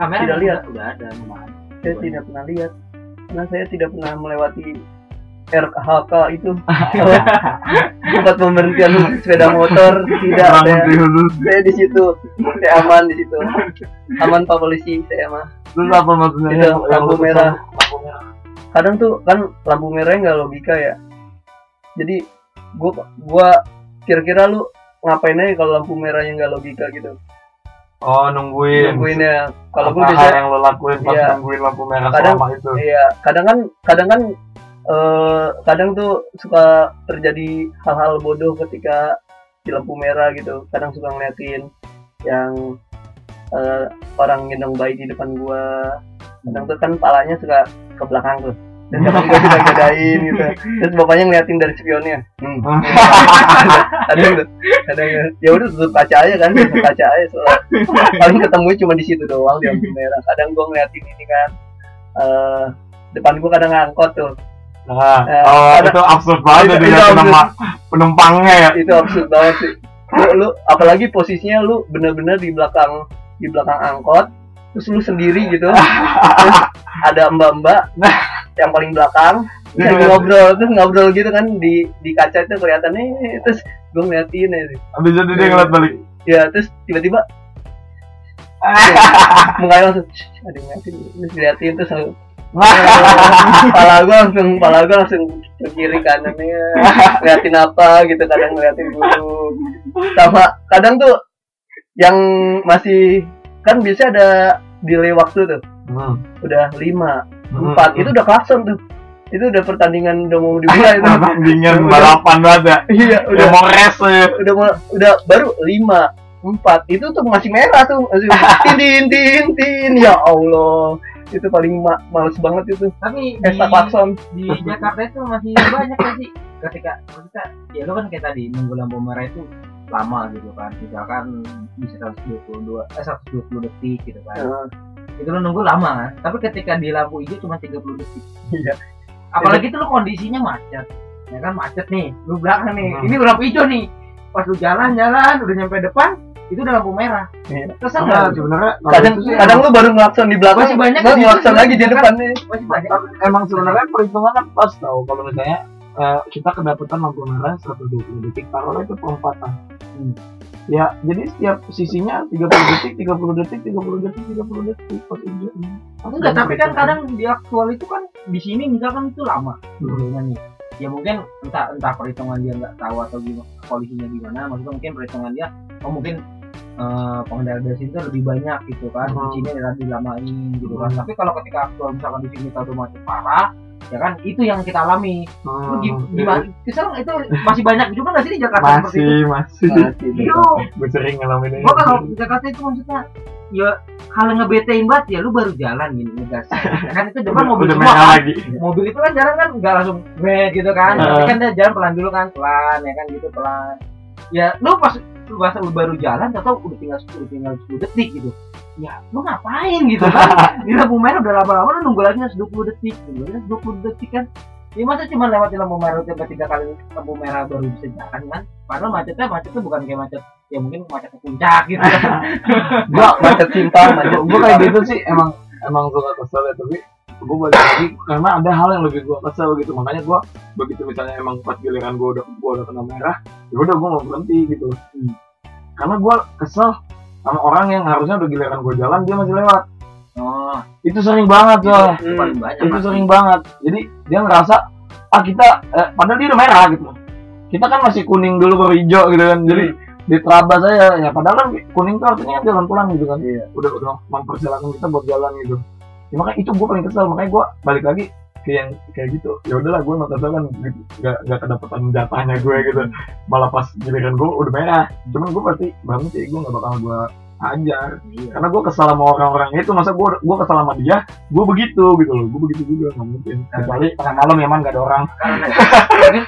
Kamera tidak lihat, sudah ada lumayan. Saya tidak pernah lihat, karena saya tidak pernah melewati RKHK itu tempat pemberhentian sepeda motor, tidak ada. Saya di situ, saya aman di situ, aman pak polisi saya mah. Terus apa maksudnya? Itu, lampu merah. Kadang tuh kan lampu merahnya nggak logika ya. Jadi gua kira-kira lu ngapain aja kalau lampu merahnya nggak logika gitu? Oh, nungguin ya. Kalau gua biasa yang lo lakuin pas nungguin lampu merah selama itu. Iya, kadang kan. Kadang tuh suka terjadi hal-hal bodoh ketika di lampu merah gitu. Kadang suka ngeliatin yang orang gendong bayi di depan gua. Kadang tuh kan palanya suka ke belakang tuh. Dan kadang gua suka jagain gitu. Terus bapaknya ngeliatin dari spionnya. Ada yang ya udah tutup kaca aja kan, soalnya paling ketemunya cuma di situ doang di lampu merah. Kadang gua ngeliatin ini kan depan gua kadang ngangkot tuh. Itu absurd banget dengan penumpangnya ya. Itu absurd banget sih. Lu apalagi posisinya lu benar-benar di belakang angkot, terus lu sendiri gitu. Terus ada mbak-mbak yang paling belakang, terus ngobrol gitu kan di kaca itu kelihatannya, terus gue ngeliatin aja. Habis itu dia ngeliat balik. Ya, terus tiba-tiba mengalir langsung. Ada yang ngeliatin, terus ngeliatin terus langsung. Pala gue langsung ke kiri kanannya, ngeliatin apa gitu, kadang ngeliatin burung. Sama kadang tuh yang masih kan biasanya ada delay waktu tuh, udah 5, 4 itu udah klakson tuh, itu udah pertandingan udah mau dimulai itu. Pertandingan balapan banget ya. Iya, udah mau race ya. Udah baru 5, 4 itu tuh masih merah tuh, masih tin, ya Allah. Itu paling males banget itu. Tapi di Jakarta itu masih banyak sih. Ketika ya lu kan kayak tadi nunggu lampu merah itu lama gitu kan. Misalkan bisa 120 detik gitu kan. Itu lu nunggu lama kan. Tapi ketika di lampu hijau cuma 30 detik. Iya. Apalagi itu lu kondisinya macet. Ya kan macet nih, lu belakang nih. Ini lampu hijau nih. Pas lu jalan-jalan udah nyampe depan, itu udah lampu merah. Iya. Kesel enggak sebenarnya? Kadang lu baru ngelakson di belakang, masih banyak lu ngelakson lagi di depan nih. Masih banyak. Emang sebenarnya perhitungannya pas tau kalau misalnya kita kedapetan lampu merah 120 detik, taruhlah itu perempatan. Ya, jadi setiap sisinya 30 detik pas hijau. Enggak, tapi kan kadang di aktual itu kan di sini misalkan itu lama. Dulunya nih. Ya mungkin entah perhitungan dia enggak tahu atau gimana polisinya gimana, maksudnya mungkin perhitungan dia mungkin pengendara dari sini tuh lebih banyak gitu kan, kuncinya nanti dilamain gitu kan. Tapi kalau ketika aktual misalkan di sini tahu macet parah, ya kan itu yang kita alami. Gimana? Sekarang itu masih banyak juga nggak sih di Jakarta seperti itu? Masih. Yo, gue sering ngalamin ini. Kalau di Jakarta itu maksudnya ya kalau ngebetein banget ya lu baru jalan gini ngegas. Kan itu depan mobil semua kan. Mobil itu kan jalan kan nggak langsung gitu kan. Tapi kan dia jalan pelan dulu kan, pelan ya kan gitu pelan. Ya lu pas masa lu baru jalan atau udah tinggal 10 detik gitu. Ya, lu ngapain gitu kan? Di lampu merah udah lama-lama lu nunggu lagi 20 detik, nunggu 20 detik kan. Ya masa cuma lewat lampu merah tiga kali lampu merah baru bisa jalan kan? Padahal macetnya bukan kayak macet ya mungkin macet ke puncak gitu. Gua macet simpang, gua kayak gitu sih emang suka kesel ya, tapi gue balik lagi karena ada hal yang lebih gue kesel gitu. Makanya gue begitu misalnya emang pas giliran gue udah kena merah, ya udah gue mau berhenti gitu. Karena gue kesel sama orang yang harusnya udah giliran gue jalan dia masih lewat. Itu sering banget loh. Itu sering banget. Jadi dia ngerasa kita padahal dia udah merah gitu. Kita kan masih kuning dulu baru hijau gitu kan. Jadi diterabas aja ya, padahal kan kuning tuh artinya jalan pulang gitu kan. Udah mempersilahkan kita buat jalan gitu. Ya, makanya itu gue paling kesel, makanya gue balik lagi ke yang kayak gitu. Ya udahlah, gue nggak kesel kan, nggak kedapetan jatahnya gue gitu. Malah pas giliran gue udah merah, cuman gue pasti bangun sih, gue nggak bakal gue ajar. Karena gue kesel sama orang-orang itu, masa gue kesel sama dia, gue begitu gitu loh, gue begitu juga nggak mungkin. Kecuali tengah malam ya man, nggak ada orang. Mungkin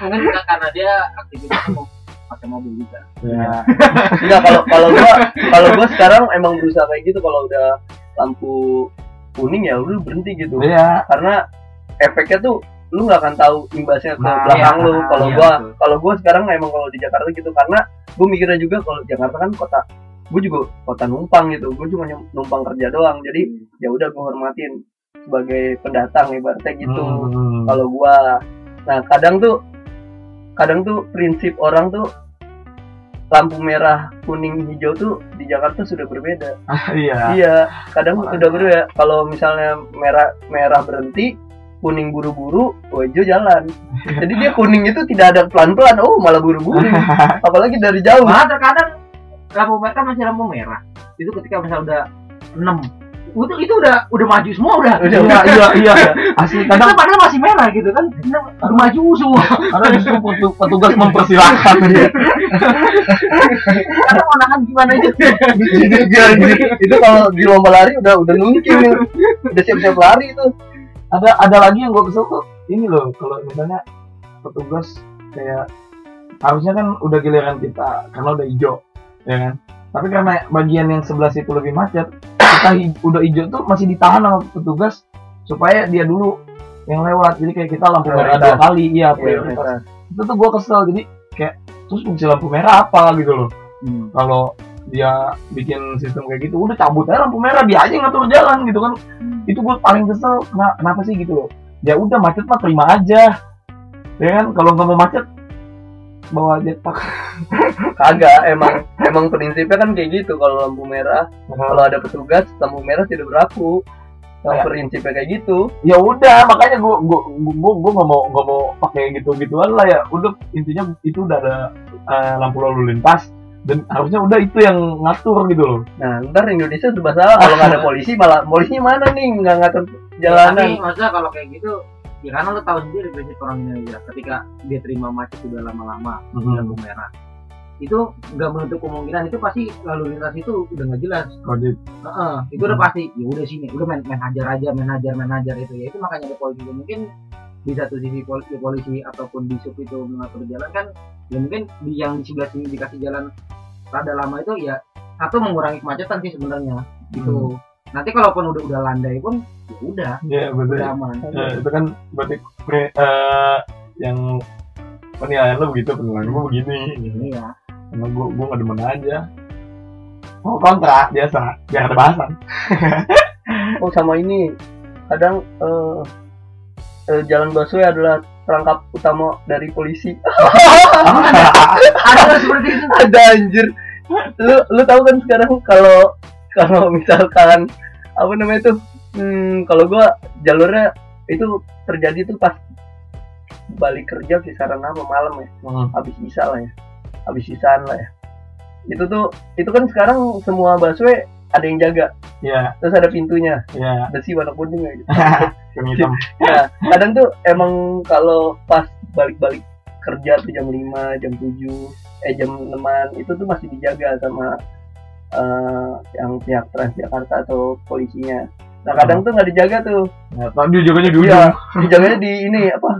karena dia aktivitasnya pakai mobil juga. Ya. Enggak, kalau gue sekarang emang berusaha kayak gitu. Kalau udah lampu kuning ya lu berhenti gitu. Iya. Karena efeknya tuh lu nggak akan tahu imbasnya ke belakang lu. Kalau gua sekarang emang kalau di Jakarta gitu, karena gua mikirnya juga kalau Jakarta kan kota, gua juga kota numpang gitu. Gua cuma numpang kerja doang. Jadi ya udah gua hormatin sebagai pendatang ibaratnya gitu. Kalau gua, nah kadang tuh prinsip orang tuh lampu merah, kuning, hijau tuh di Jakarta sudah berbeda. Iya, kadang sudah berbeda. Kalau misalnya merah berhenti, kuning buru-buru, hijau jalan. Jadi dia kuning itu tidak ada pelan-pelan, malah buru-buru. Apalagi dari jauh. Malah terkadang lampu merah kan masih lampu merah. Itu ketika misalnya udah 6. Itu udah maju semua udah. Iya. Asli kadang padahal masih merah gitu kan. Udah maju semua. Karena justru petugas mempersilahkan dia. Karena mau nahan gimana aja. Itu kalau di lomba lari udah nungkin. Udah siap-siap lari itu. Ada lagi yang gue kesel tuh. Ini loh, kalau misalnya petugas kayak harusnya kan udah giliran kita karena udah hijau, ya kan. Tapi karena bagian yang sebelah situ lebih macet, udah hijau tuh masih ditahan sama petugas supaya dia dulu yang lewat. Jadi kayak kita lampu merah dua kali, prioritas. Itu tuh gue kesel. Jadi kayak terus fungsi lampu merah apa gitu loh. Kalau dia bikin sistem kayak gitu, udah cabut aja lampu merah, dia aja ngatur jalan gitu kan. Itu gue paling kesel. Kenapa sih gitu loh? Ya udah macet mah terima aja, ya kan. Kalau nggak mau macet bawa jetpack. Kagak, emang prinsipnya kan kayak gitu. Kalau lampu merah, kalau ada petugas, lampu merah tidak berlaku. Prinsipnya kayak gitu. Ya udah, makanya gua nggak mau pakai gitu-gituan lah ya. Udah, intinya itu udah ada lampu lalu lintas dan harusnya udah itu yang ngatur gitu loh. Nah, ntar Indonesia serba salah kalau nggak ada polisi, malah polisinya mana nih nggak ngatur jalanan. Tapi maksudnya kalau kayak gitu, ya karena lo tahu sendiri prinsip orang Indonesia, ketika dia terima macet sudah lama-lama lampu merah, itu nggak menutup kemungkinan itu pasti lalu lintas itu udah nggak jelas. Itu udah pasti. Ya udah sini, udah main hajar aja itu ya. Itu makanya ada polisi. Mungkin di satu sisi polisi ataupun di sub itu mengatur jalan kan, ya mungkin yang di sebelah sini dikasih jalan rada lama itu ya satu mengurangi kemacetan sih sebenarnya gitu. Nanti kalaupun udah landai pun ya udah. Iya, betul. Itu kan berarti yang penilaian lo begitu, penilaian gue begini. Iya. Karena gue nggak demen aja. Kontra biasa, biar ada bahasan. Sama ini kadang jalan busway adalah perangkap utama dari polisi. Ada seperti itu. Ada anjir. Lu tahu kan sekarang kalau misalkan apa namanya tuh, kalau gue jalurnya itu terjadi tuh pas balik kerja kisaran apa malam ya, habis isaan lah ya. Itu kan sekarang semua busway ada yang jaga, terus ada pintunya, besi warna kuning gitu. Ya, kadang tuh emang kalau pas balik kerja tuh jam 5, jam 7, jam 6-an itu tuh masih dijaga sama yang pihak Transjakarta atau polisinya. Nah kadang tuh nggak dijaga tuh. Nah, tapi dijaganya di ujung. Dijaganya di ini apa?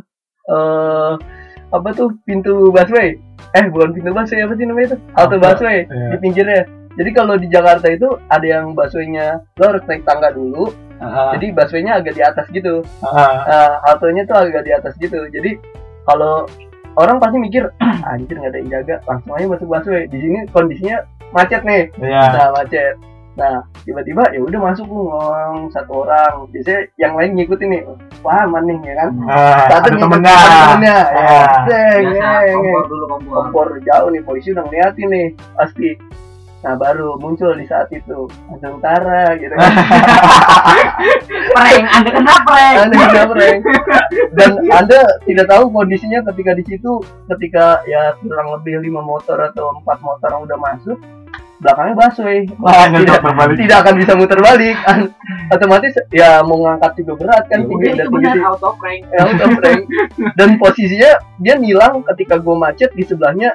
Apa tuh pintu busway? bukan pintu busway, apa sih namanya itu? Halte busway, iya. Di pinggirnya. Jadi kalau di Jakarta itu ada yang busway-nya lo harus naik tangga dulu. Aha. Jadi busway-nya agak di atas gitu. Haltenya tuh agak di atas gitu. Jadi kalau orang pasti mikir, anjir nggak ada yang jaga, langsung aja masuk busway. Di sini kondisinya macet nih, nah macet. Nah tiba-tiba ya udah masuk lu ngomong satu orang, biasanya yang lain ngikutin nih, wah maning ya kan, satu temennya, kompor jauh nih, polisi udah ngeliatin nih pasti. Nah baru muncul di saat itu Adang Tara gitu kan. Prank, Anda kena prank. Dan Anda tidak tahu kondisinya ketika di situ, ketika ya kurang lebih 5 motor atau 4 motor yang udah masuk, belakangnya busway. Tidak akan bisa muter balik. Otomatis ya mau ngangkat juga berat kan, tinggi dan tinggi. Auto prank. Dan posisinya dia hilang ketika gua macet di sebelahnya.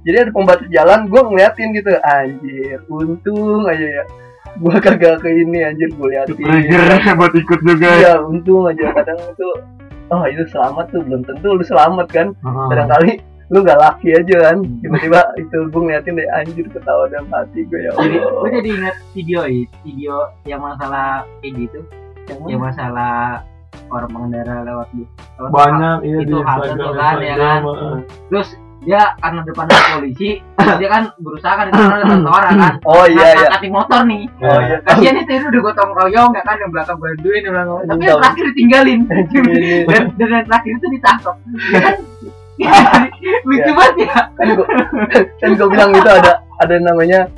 Jadi ada pembatas jalan, gue ngeliatin gitu, anjir, untung aja ya, gue kagak ke ini, anjir, gue liatin. Triggernya buat ikut juga. Iya, untung aja, kadang itu, oh itu selamat tuh, belum tentu lu selamat kan, kadang-kali lu gak laki aja kan, tiba-tiba itu gue ngeliatin deh, anjir, ketawa dalam hati gue, ya Allah. Gue jadi ingat video yang masalah ini tuh, yang masalah orang pengendara lewat bus. Banyak, iya, itu halte tuh kan, ya kan, terus dia karena depan polisi, dia kan berusaha kan karena ada orang kan, angkat motor nih, kasian itu udah gotong royong ya kan, yang belakang bantuin, yang belakang, tapi yang terakhir ditinggalin, dan yang terakhir itu ditangkap, kan, lucu banget ya, kan gue bilang itu ada namanya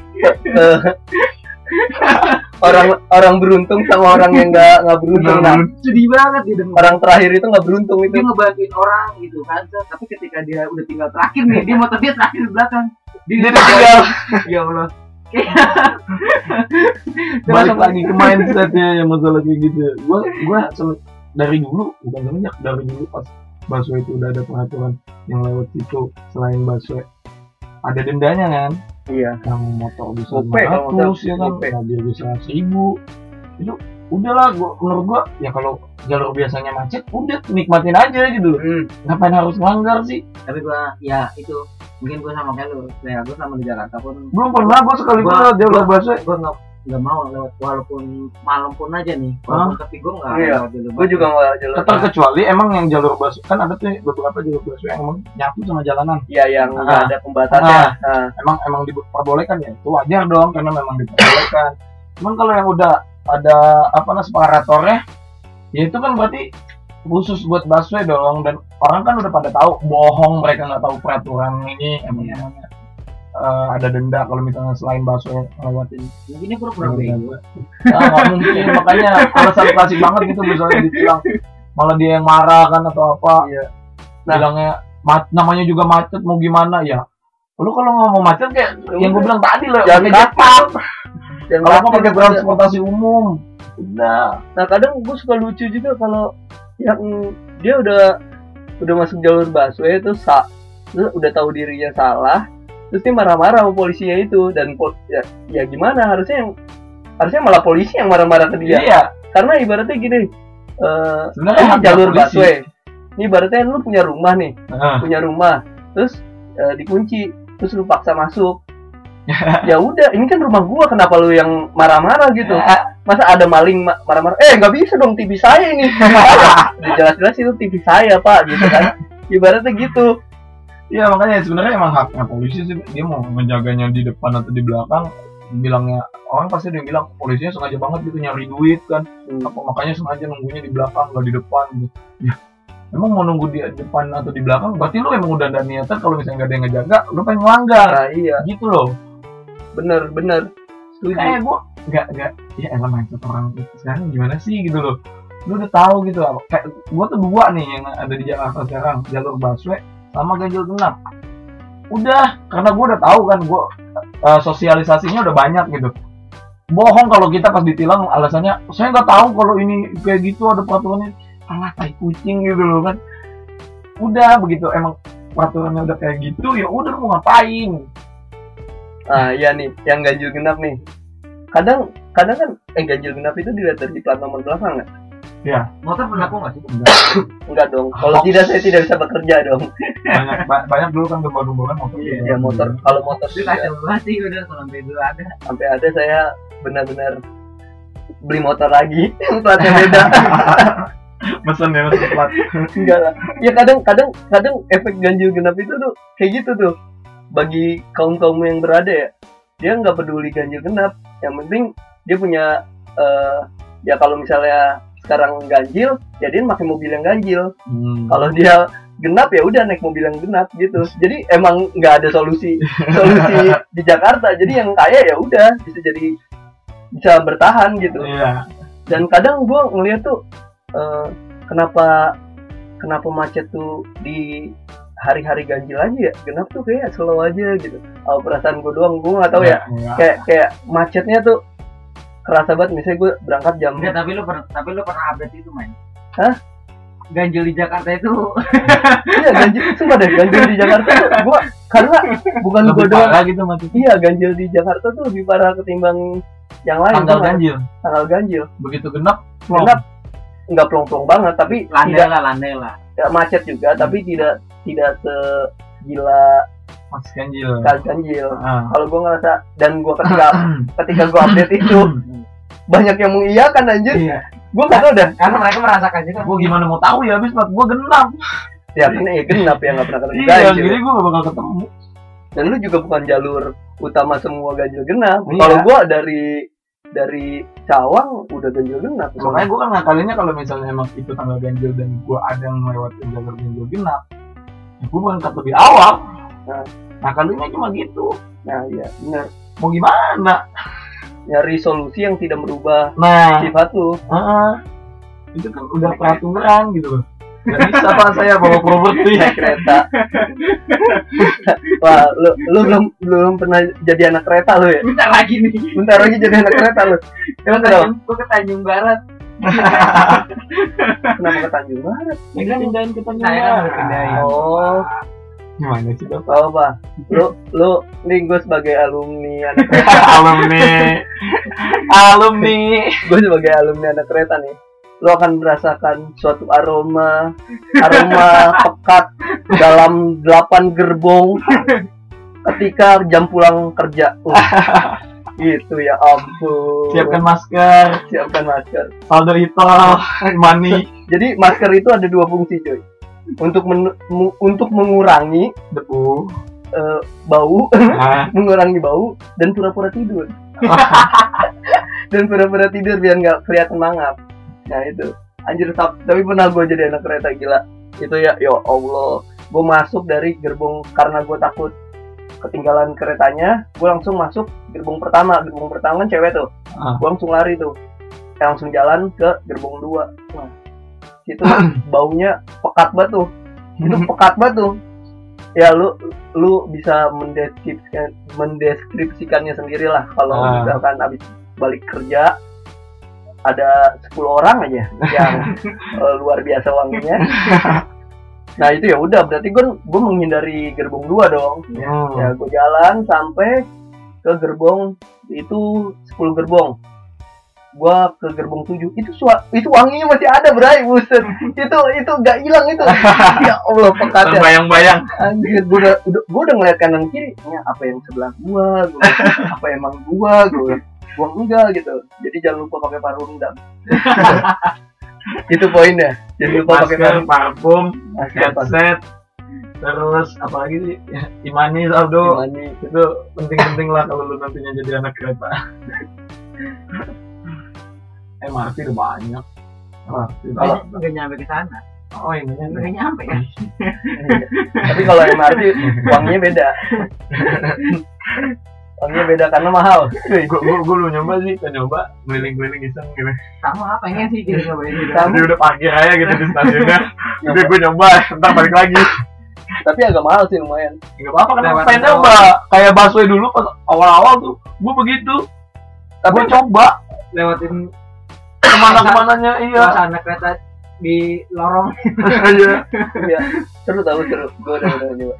orang beruntung sama orang yang nggak beruntung. Nah, sedih banget gitu. Orang terakhir itu nggak beruntung itu. Dia ngebantuin orang gitu kan, tapi ketika dia udah tinggal terakhir nih, dia motor dia terakhir di belakang. Dia tinggal. Ya Allah. Balik lagi ke mindsetnya yang masalah kayak gitu. Gue dari dulu bukan semenjak dari dulu pas busway itu udah ada peraturan yang lewat situ selain busway ada dendanya kan. Iya, yang motor bisa 500 ya kan, mobil bisa 1000. Itu udahlah, menurut gua ya kalau jalur biasanya macet, udah nikmatin aja gitu. Ngapain harus melanggar sih? Tapi gua ya itu mungkin gua sama kayak lu, ya gua sama di Jakarta pun belum pernah gua sekali pun jalur busway. Gua nggak mau lewat walaupun malam pun aja nih. Tapi gua nggak lewat jalur. Gua juga nggak jalur. Kecuali emang yang jalur busway kan ada tuh beberapa jalur busway yang emang nyatu sama jalanan. Iya yang nggak ada pembatasnya. Emang diperbolehkan ya itu wajar dong karena memang diperbolehkan. Cuman kalau yang udah ada separatornya ya itu kan berarti khusus buat busway dong, dan orang kan udah pada tahu bohong, mereka nggak tahu peraturan ini emangnya ada denda kalau misalnya selain busway lewatin. Mungkin ini kurang bego. Nah, mungkin makanya alasan klasik banget gitu, misalnya dibilang malah dia yang marah kan atau apa. Iya. Nah, bilangnya namanya juga macet mau gimana ya. Lu kalau ngomong macet kayak yang gue bilang tadi loh, jangan cepat. Kalau apa pakai transportasi umum. Nah kadang gue suka lucu juga kalau yang dia udah masuk jalur busway terus udah tahu dirinya salah, terus dia marah-marah sama polisinya itu, dan ya gimana, harusnya malah polisi yang marah-marah ke dia. Iya. Karena ibaratnya gini, ini jalur busway. Ini ibaratnya lu punya rumah nih, terus dikunci, terus lu paksa masuk. Ya udah, ini kan rumah gua, kenapa lu yang marah-marah gitu? Masa ada maling marah-marah? Nggak bisa dong, TV saya ini. Jelas-jelas itu TV saya pak, gitu kan? Ibaratnya gitu. Iya makanya sebenarnya emang haknya polisi sih, dia mau menjaganya di depan atau di belakang. Bilangnya orang pasti dia bilang polisinya sengaja banget gitu nyari duit kan, apa makanya sengaja nunggunya di belakang nggak di depan gitu. Ya. Emang mau nunggu di depan atau di belakang, berarti lu emang udah ada niatan kalau misalnya nggak ada yang ngejaga, lu pengen melanggar. Nah, iya. Gitu loh. Bener. Setuju. Gua nggak. Ya emang mindset orang sekarang gimana sih gitu loh. Lu udah tahu gitu. Kayak gua tuh dua nih yang ada di Jakarta sekarang, jalur busway sama ganjil genap. Udah, karena gua udah tahu kan, gua sosialisasinya udah banyak gitu. Bohong kalau kita pas ditilang alasannya, saya nggak tahu kalau ini kayak gitu ada peraturannya. Alah tai kucing gitu loh kan. Udah begitu emang peraturannya udah kayak gitu, ya udah mau ngapain. Ya nih yang ganjil genap nih. Kadang kan ganjil genap itu dilihat dari plat nomor belakang enggak? Ya, motor berlaku nggak sih? Enggak dong. Kalau tidak saya tidak bisa bekerja dong. Banyak dulu kan gembor-gemboran motor. Iya, motor. Kalau motor sih kacau banget sih udah sampai dulu ada. Sampai ada saya benar-benar beli motor lagi yang platnya beda. Mesen ya mesen plat. Enggak lah. Ya kadang efek ganjil genap itu tuh kayak gitu tuh. Bagi kaum yang berada ya, dia nggak peduli ganjil genap. Yang penting dia punya ya kalau misalnya sekarang ganjil, ya dia pakai mobil yang ganjil. Kalau dia genap ya udah naik mobil yang genap gitu. Jadi emang nggak ada solusi di Jakarta. Jadi yang kaya ya udah bisa bertahan gitu. Yeah. Dan kadang gue ngeliat tuh kenapa macet tuh di hari-hari ganjil aja ya, genap tuh kayak slow aja gitu. Perasaan gue doang, gue nggak tahu ya. Yeah. Kayak macetnya tuh kerasa banget, misalnya gue berangkat jam. Enggak, tapi lu pernah update itu, Main. Hah? Ganjil di Jakarta itu. Iya, ganjil itu pada ganjil di Jakarta tuh gua karena bukan lebih gua doang gitu maksudnya. Iya, ganjil di Jakarta tuh lebih parah ketimbang yang lain. Tanggal ganjil. Begitu genap enggak plong-plong banget, tapi landai lah. Ya, macet juga, tapi tidak segila pas ganjil. Kalau gue ngerasa dan gue ketika gue update itu banyak yang mengiyakan anjir. Iya. Gue nggak tahu dah. Karena mereka merasakan juga. Gue gimana mau tahu ya abis pas gue genap. Ya karena ya genap ya nggak pernah ketemu ganjil. Iya, gue nggak bakal ketemu. Dan lu juga bukan jalur utama semua ganjil genap. Iya. Kalau gue dari Cawang udah ganjil genap. Makanya gue kan ngakalinnya kalau misalnya emang itu tanggal ganjil dan gue ada yang melewatin jalur ganjil genap, ya gue berangkat lebih awal. Nah kalinya cuma gitu. Nah iya benar. Mau gimana? Nyari solusi yang tidak merubah sifat lu. Itu kan udah peraturan gitu loh. Gak bisa pak saya bawa properti naik kereta. Wah lu belum pernah jadi anak kereta lu ya? Bentar lagi jadi anak kereta lu. Gue ke Tanjung Barat. Kenapa ke Tanjung Barat? Mereka pindahin ke Tanjung Barat. Oh gimana sih Bapak? Oh Pak, lu nih gue sebagai alumni anak kereta. Alumni gue sebagai alumni anak kereta nih, lu akan merasakan suatu aroma pekat dalam 8 gerbong ketika jam pulang kerja. Gitu ya ampun. Siapkan masker. Powder hitam, mani. Jadi masker itu ada 2 fungsi cuy. Untuk mengurangi debu, bau, mengurangi bau dan pura-pura tidur. Dan pura-pura tidur biar nggak kelihatan mangap. Nah itu anjir tapi pernah gue jadi anak kereta gila. Itu ya Allah, gue masuk dari gerbong karena gue takut ketinggalan keretanya. Gue langsung masuk gerbong pertama kan cewek tuh. Gue langsung lari tuh, langsung jalan ke gerbong 2. Itu baunya pekat banget tuh. Ya lu bisa mendeskripsikannya sendirilah. Kalau misalkan abis balik kerja ada 10 orang aja yang luar biasa wanginya. Nah itu ya udah berarti gue menghindari gerbong 2 dong. Ya gue jalan sampai ke gerbong itu 10 gerbong. Gua ke gerbong 7 itu wanginya masih ada bray, buset. Itu nggak hilang itu. Ya Allah pekatnya. Terbayang-bayang. Anjir, gua udah ngeliat kanan kiri. Ya, apa yang sebelah gua apa emang gua buang enggak gitu. Jadi jangan lupa pakai parfum. Itu poinnya. Jangan lupa pakai parfum, headset. Terus apalagi sih? Ya, imani. Itu penting-penting lah kalau lu nantinya jadi anak kereta. MRT udah banyak. Kalau nggak nyampe ke sana. Oh ini nggak nyampe kan. Tapi kalau MRT uangnya beda. Uangnya beda karena mahal. Gue lu nyoba sih, keliling-keliling iseng gitu. Kamu apa ya sih kita nyobain gitu? Kamu udah pagi aja gitu di stasiunnya. Udah gue nyoba, ntar balik lagi. Tapi agak mahal sih lumayan. Gak apa-apa karena pengen nyoba. Kayak Baswedan dulu pas awal-awal tuh, gue begitu. Tapi coba lewatin kemana-kemananya, iya. Sana kereta di lorong. Iya. Seru. Gue udah nyoba.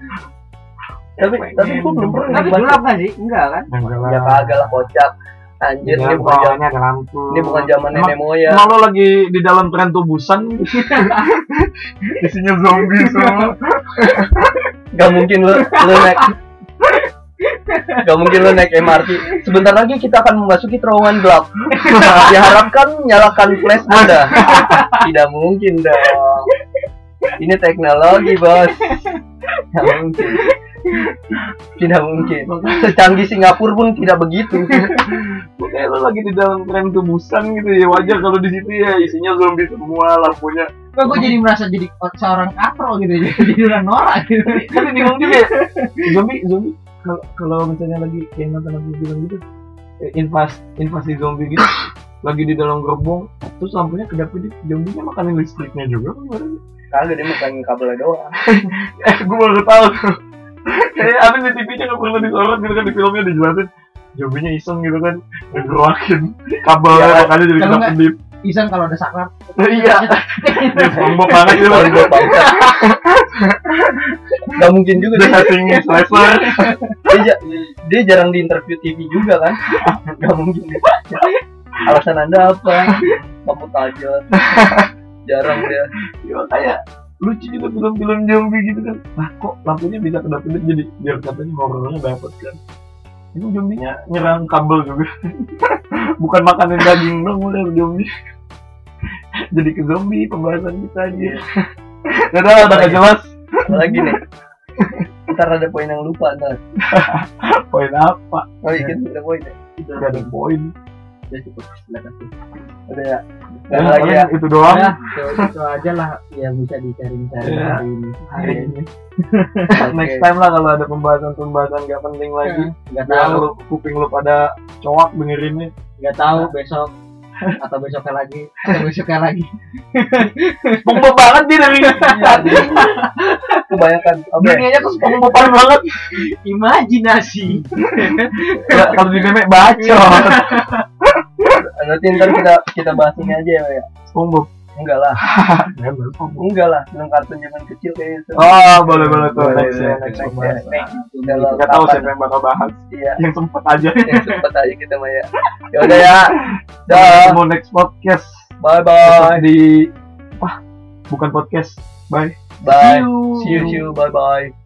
Tapi gue belum pernah. Tapi gelap kan sih? Enggak kan? Ya kagak lah kocak. Anjir, ya, ini ada lampu. Ini bukan zaman nenek moyang. Emang lo lagi di dalam tren tubusan. Isinya zombie semua. Gak mungkin lo naik. Gak mungkin lo naik MRT. Sebentar lagi kita akan memasuki terowongan gelap. Diharapkan nyalakan flash Anda. Tidak mungkin dong. Ini teknologi, bos. Tidak mungkin. Tidak mungkin. Secanggih Singapura pun tidak begitu. Makanya lo lagi di dalam tren tubusan gitu ya. Wajar kalau di situ ya isinya zombie semua, lampunya. Kok gue jadi merasa jadi seorang katro gitu, jadi orang norak gitu. Kan bingung juga ya. Zombie. Kalau misalnya lagi kayak nonton lagi bilang gitu, invasi zombie gitu, lagi di dalam gerbong, terus lampunya kedap-kedip, zombie-nya makanin listriknya juga kemarin. Kagak, dia makanin kabelnya doang. Gue baru tahu. Kayak abis di TV-nya nggak pernah disorot gitu kan, di filmnya dijelasin zombie-nya iseng gitu kan, ngeroakin kabelnya ya, makanya jadi kedap-kedip. Iseng kalau ada saklar. Iya. Bombok banget sih, bombok banget. Gak mungkin juga dia casting slicer. Dia jarang di interview TV juga kan. Gak mungkin. Alasan Anda apa? Kamu aja. Jarang dia. Ya kayak lucu juga film-film zombie gitu kan. Lah kok lampunya bisa kedap-kedip jadi biar katanya horornya dapat kan. Ini zombie-nya nyerang kabel juga. Bukan makanan daging dong, udah zombie. Jadi ke zombie pembahasan kita aja. Gak ada udah jelas. Lagi nih. Ntar ada poin yang lupa ntar. Poin apa? Oh iya, kita ada poin ya. Gak ada poin. Ya cukup, silakan. Ada ya. Dan lagi ya. Itu doang. Ya, itu aja lah yang bisa dicari-cari ya. hari ini. Okay. Next time lah kalau ada pembahasan gak penting lagi. Gak tahu kuping lu pada cowok dengerinnya. Gak tahu besok atau besoknya lagi. Pembok banget dia dari tadi. Kebanyakan. Dunianya tuh pembokan banget. Imajinasi. Kalau di meme bacot. Nanti ntar kita bahas ini aja ya. Pembok. Enggak lah. Belum kartun zaman kecil kayak itu. Oh, boleh tuh. Enggak tahu siapa yang bakal bahas. Iya. Yang sempat aja kita mah ya. Ya udah ya. Dah. Mau next podcast. Bye. Bukan podcast. Bye. Bye. See you. Bye.